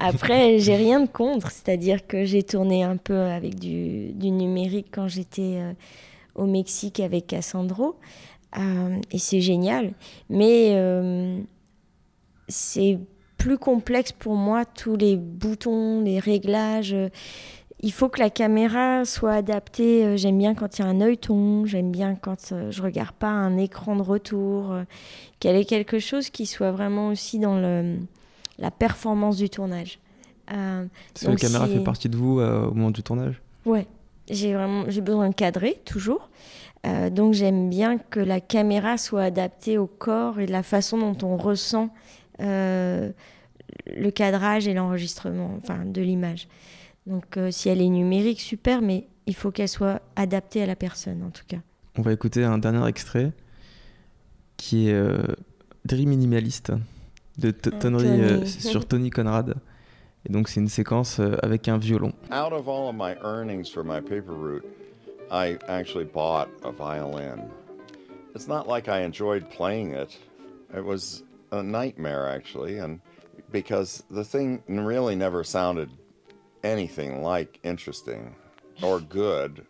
Après, j'ai rien de contre, c'est-à-dire que j'ai tourné un peu avec du, du numérique quand j'étais euh, au Mexique avec Cassandro, euh, et c'est génial. Mais euh, c'est plus complexe pour moi, tous les boutons, les réglages. Il faut que la caméra soit adaptée. J'aime bien quand il y a un œilleton, j'aime bien quand je regarde pas un écran de retour, qu'elle ait quelque chose qui soit vraiment aussi dans le, la performance du tournage. Euh, Parce que la caméra c'est... fait partie de vous euh, au moment du tournage ? Ouais, j'ai, vraiment, j'ai besoin de cadrer, toujours. Euh, donc j'aime bien que la caméra soit adaptée au corps et de la façon dont on ressent euh, le cadrage et l'enregistrement, enfin, de l'image. Donc euh, si elle est numérique, super, mais il faut qu'elle soit adaptée à la personne, en tout cas. On va écouter un dernier extrait qui est euh, Dream Minimaliste de t- Tony, euh, sur Tony Conrad. Et donc c'est une séquence euh, avec un violon. Out of all of my earnings for my paper route, I actually bought a violin. It's not like I enjoyed playing it. It was a nightmare actually, and because the thing really never sounded anything like interesting or good.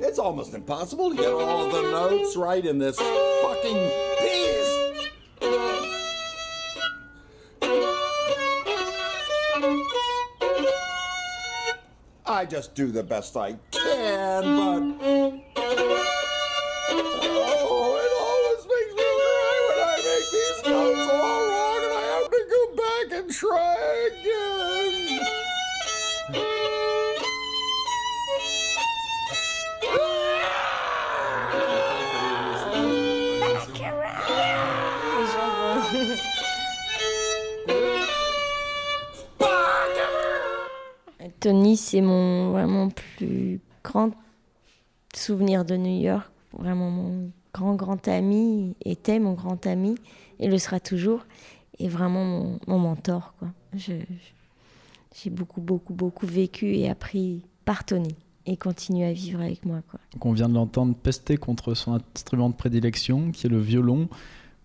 It's almost impossible to get all of the notes right in this fucking piece. I just do the best I can, but try again. Tony, c'est mon vraiment plus grand souvenir de New York. Vraiment mon grand, grand ami, était mon grand ami et le sera toujours. Et vraiment mon, mon mentor, quoi. Je, je, j'ai beaucoup, beaucoup, beaucoup vécu et appris par Tony et continue à vivre avec moi, quoi. Donc on vient de l'entendre pester contre son instrument de prédilection, qui est le violon,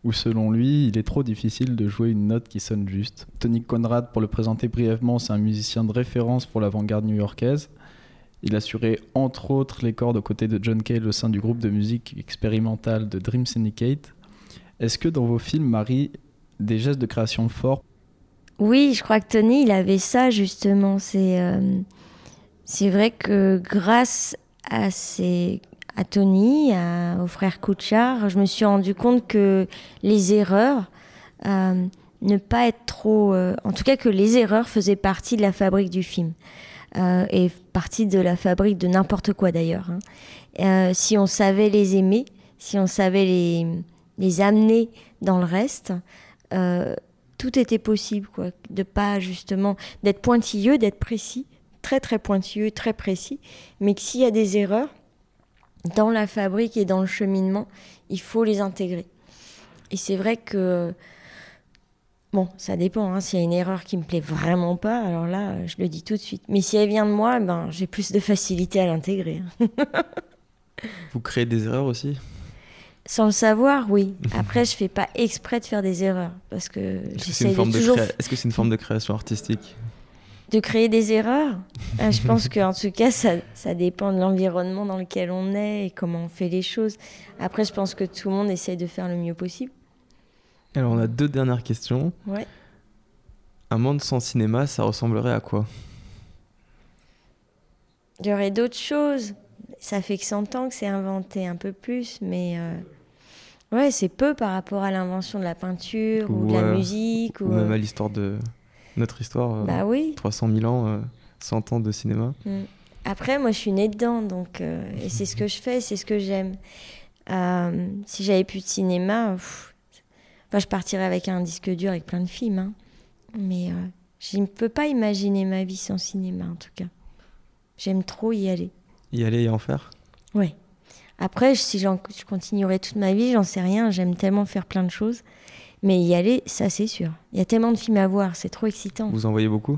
où selon lui, il est trop difficile de jouer une note qui sonne juste. Tony Conrad, pour le présenter brièvement, c'est un musicien de référence pour l'avant-garde new-yorkaise. Il assurait entre autres les cordes aux côtés de John Cale au sein du groupe de musique expérimentale de Dream Syndicate. Est-ce que dans vos films, Marie, des gestes de création forts? Oui, je crois que Tony, il avait ça justement. C'est, euh, c'est vrai que grâce à, ses, à Tony, à, au frère Kuchar, je me suis rendu compte que les erreurs, euh, ne pas être trop... Euh, en tout cas, que les erreurs faisaient partie de la fabrique du film. Euh, et partie de la fabrique de n'importe quoi d'ailleurs, hein. Euh, si on savait les aimer, si on savait les, les amener dans le reste... Euh, tout était possible, quoi, de pas justement d'être pointilleux, d'être précis, très très pointilleux, très précis, mais que s'il y a des erreurs dans la fabrique et dans le cheminement, il faut les intégrer. Et c'est vrai que, bon, ça dépend, hein. S'il y a une erreur qui me plaît vraiment pas, alors là, je le dis tout de suite. Mais si elle vient de moi, ben, j'ai plus de facilité à l'intégrer. Vous créez des erreurs aussi ? Sans le savoir, oui. Après, je fais pas exprès de faire des erreurs parce que Est-ce j'essaie que de toujours. De créa... Est-ce que c'est une forme de création artistique ? De créer des erreurs ? Je pense que, en tout cas, ça, ça dépend de l'environnement dans lequel on est et comment on fait les choses. Après, je pense que tout le monde essaie de faire le mieux possible. Alors, on a deux dernières questions. Ouais. Un monde sans cinéma, ça ressemblerait à quoi ? Il y aurait d'autres choses. Ça fait que cent ans que c'est inventé un peu plus, mais euh, ouais, c'est peu par rapport à l'invention de la peinture ou, ou de la euh, musique. Ou, ou même à l'histoire de notre histoire. Bah euh, oui. trois cent mille ans, euh, cent ans de cinéma. Après, moi, je suis née dedans, donc euh, et c'est ce que je fais, c'est ce que j'aime. Euh, si j'avais plus de cinéma, pff, enfin, je partirais avec un disque dur avec plein de films, hein. Mais euh, je ne peux pas imaginer ma vie sans cinéma, en tout cas. J'aime trop y aller. Y aller et en faire ? Oui. Après, si j'en, je continuerai toute ma vie, j'en sais rien. J'aime tellement faire plein de choses. Mais y aller, ça, c'est sûr. Il y a tellement de films à voir. C'est trop excitant. Vous en voyez beaucoup ?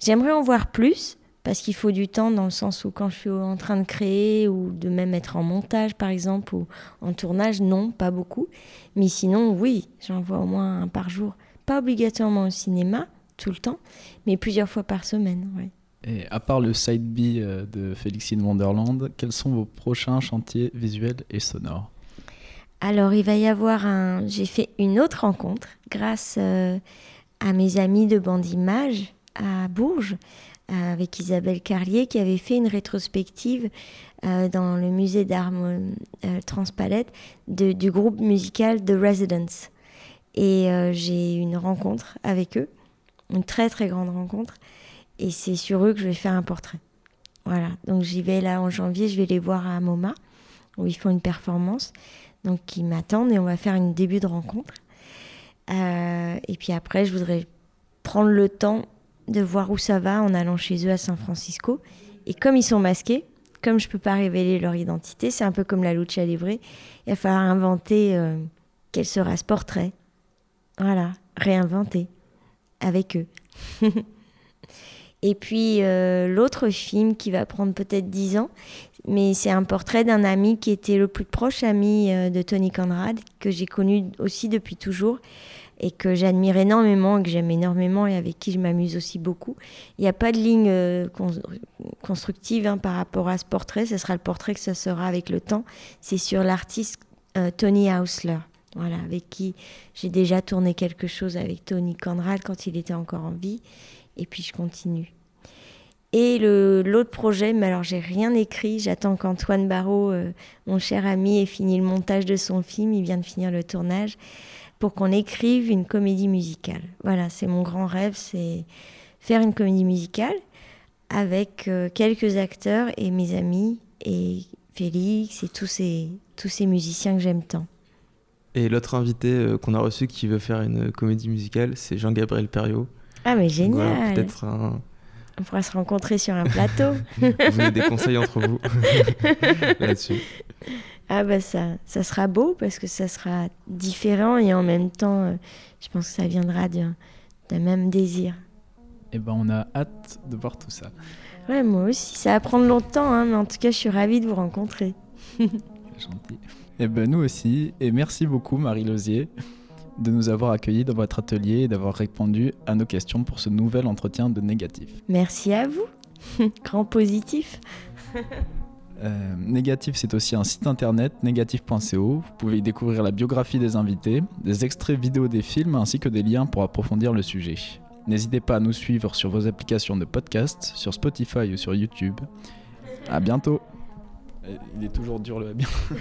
J'aimerais en voir plus, parce qu'il faut du temps, dans le sens où quand je suis en train de créer, ou de même être en montage, par exemple, ou en tournage, non, pas beaucoup. Mais sinon, oui, j'en vois au moins un par jour. Pas obligatoirement au cinéma, tout le temps, mais plusieurs fois par semaine, oui. Et à part le side B de Felix in Wonderland, quels sont vos prochains chantiers visuels et sonores ? Alors, il va y avoir un... J'ai fait une autre rencontre grâce euh, à mes amis de Band Images à Bourges, euh, avec Isabelle Carlier, qui avait fait une rétrospective euh, dans le musée d'art euh, Transpalette de, du groupe musical The Residents. Et euh, j'ai eu une rencontre avec eux, une très très grande rencontre. Et c'est sur eux que je vais faire un portrait. Voilà, donc j'y vais là en janvier, je vais les voir à MoMA, où ils font une performance. Donc ils m'attendent et on va faire un début de rencontre. Euh, et puis après, je voudrais prendre le temps de voir où ça va en allant chez eux à San Francisco. Et comme ils sont masqués, comme je ne peux pas révéler leur identité, c'est un peu comme la lucha libre, il va falloir inventer euh, quel sera ce portrait. Voilà, réinventer avec eux. Et puis, euh, l'autre film qui va prendre peut-être dix ans, mais c'est un portrait d'un ami qui était le plus proche ami euh, de Tony Conrad, que j'ai connu aussi depuis toujours et que j'admire énormément, et que j'aime énormément et avec qui je m'amuse aussi beaucoup. Il n'y a pas de ligne euh, con- constructive hein, par rapport à ce portrait. Ce sera le portrait que ça sera avec le temps. C'est sur l'artiste euh, Tony Hausler, voilà, avec qui j'ai déjà tourné quelque chose avec Tony Conrad quand il était encore en vie. Et puis je continue. Et le, l'autre projet, mais alors j'ai rien écrit, j'attends qu'Antoine Barraud, euh, mon cher ami, ait fini le montage de son film, il vient de finir le tournage, pour qu'on écrive une comédie musicale. Voilà, c'est mon grand rêve, c'est faire une comédie musicale avec euh, quelques acteurs et mes amis, et Félix et tous ces, tous ces musiciens que j'aime tant. Et l'autre invité euh, qu'on a reçu qui veut faire une comédie musicale, c'est Jean-Gabriel Perriot. Ah mais génial, voilà, peut-être un... On pourra se rencontrer sur un plateau. Vous avez des conseils entre vous là-dessus. Ah bah ça, ça sera beau parce que ça sera différent et en même temps, euh, je pense que ça viendra d'un, d'un même désir. Eh ben on a hâte de voir tout ça. Ouais moi aussi, ça va prendre longtemps, hein, mais en tout cas je suis ravie de vous rencontrer. Gentil. Eh ben nous aussi, et merci beaucoup Marie Losier de nous avoir accueillis dans votre atelier et d'avoir répondu à nos questions pour ce nouvel entretien de Négatif. Merci à vous, grand positif. euh, Négatif, c'est aussi un site internet, négatif point co. Vous pouvez y découvrir la biographie des invités, des extraits vidéo des films ainsi que des liens pour approfondir le sujet. N'hésitez pas à nous suivre sur vos applications de podcast, sur Spotify ou sur YouTube. À bientôt. Il est toujours dur le à bientôt.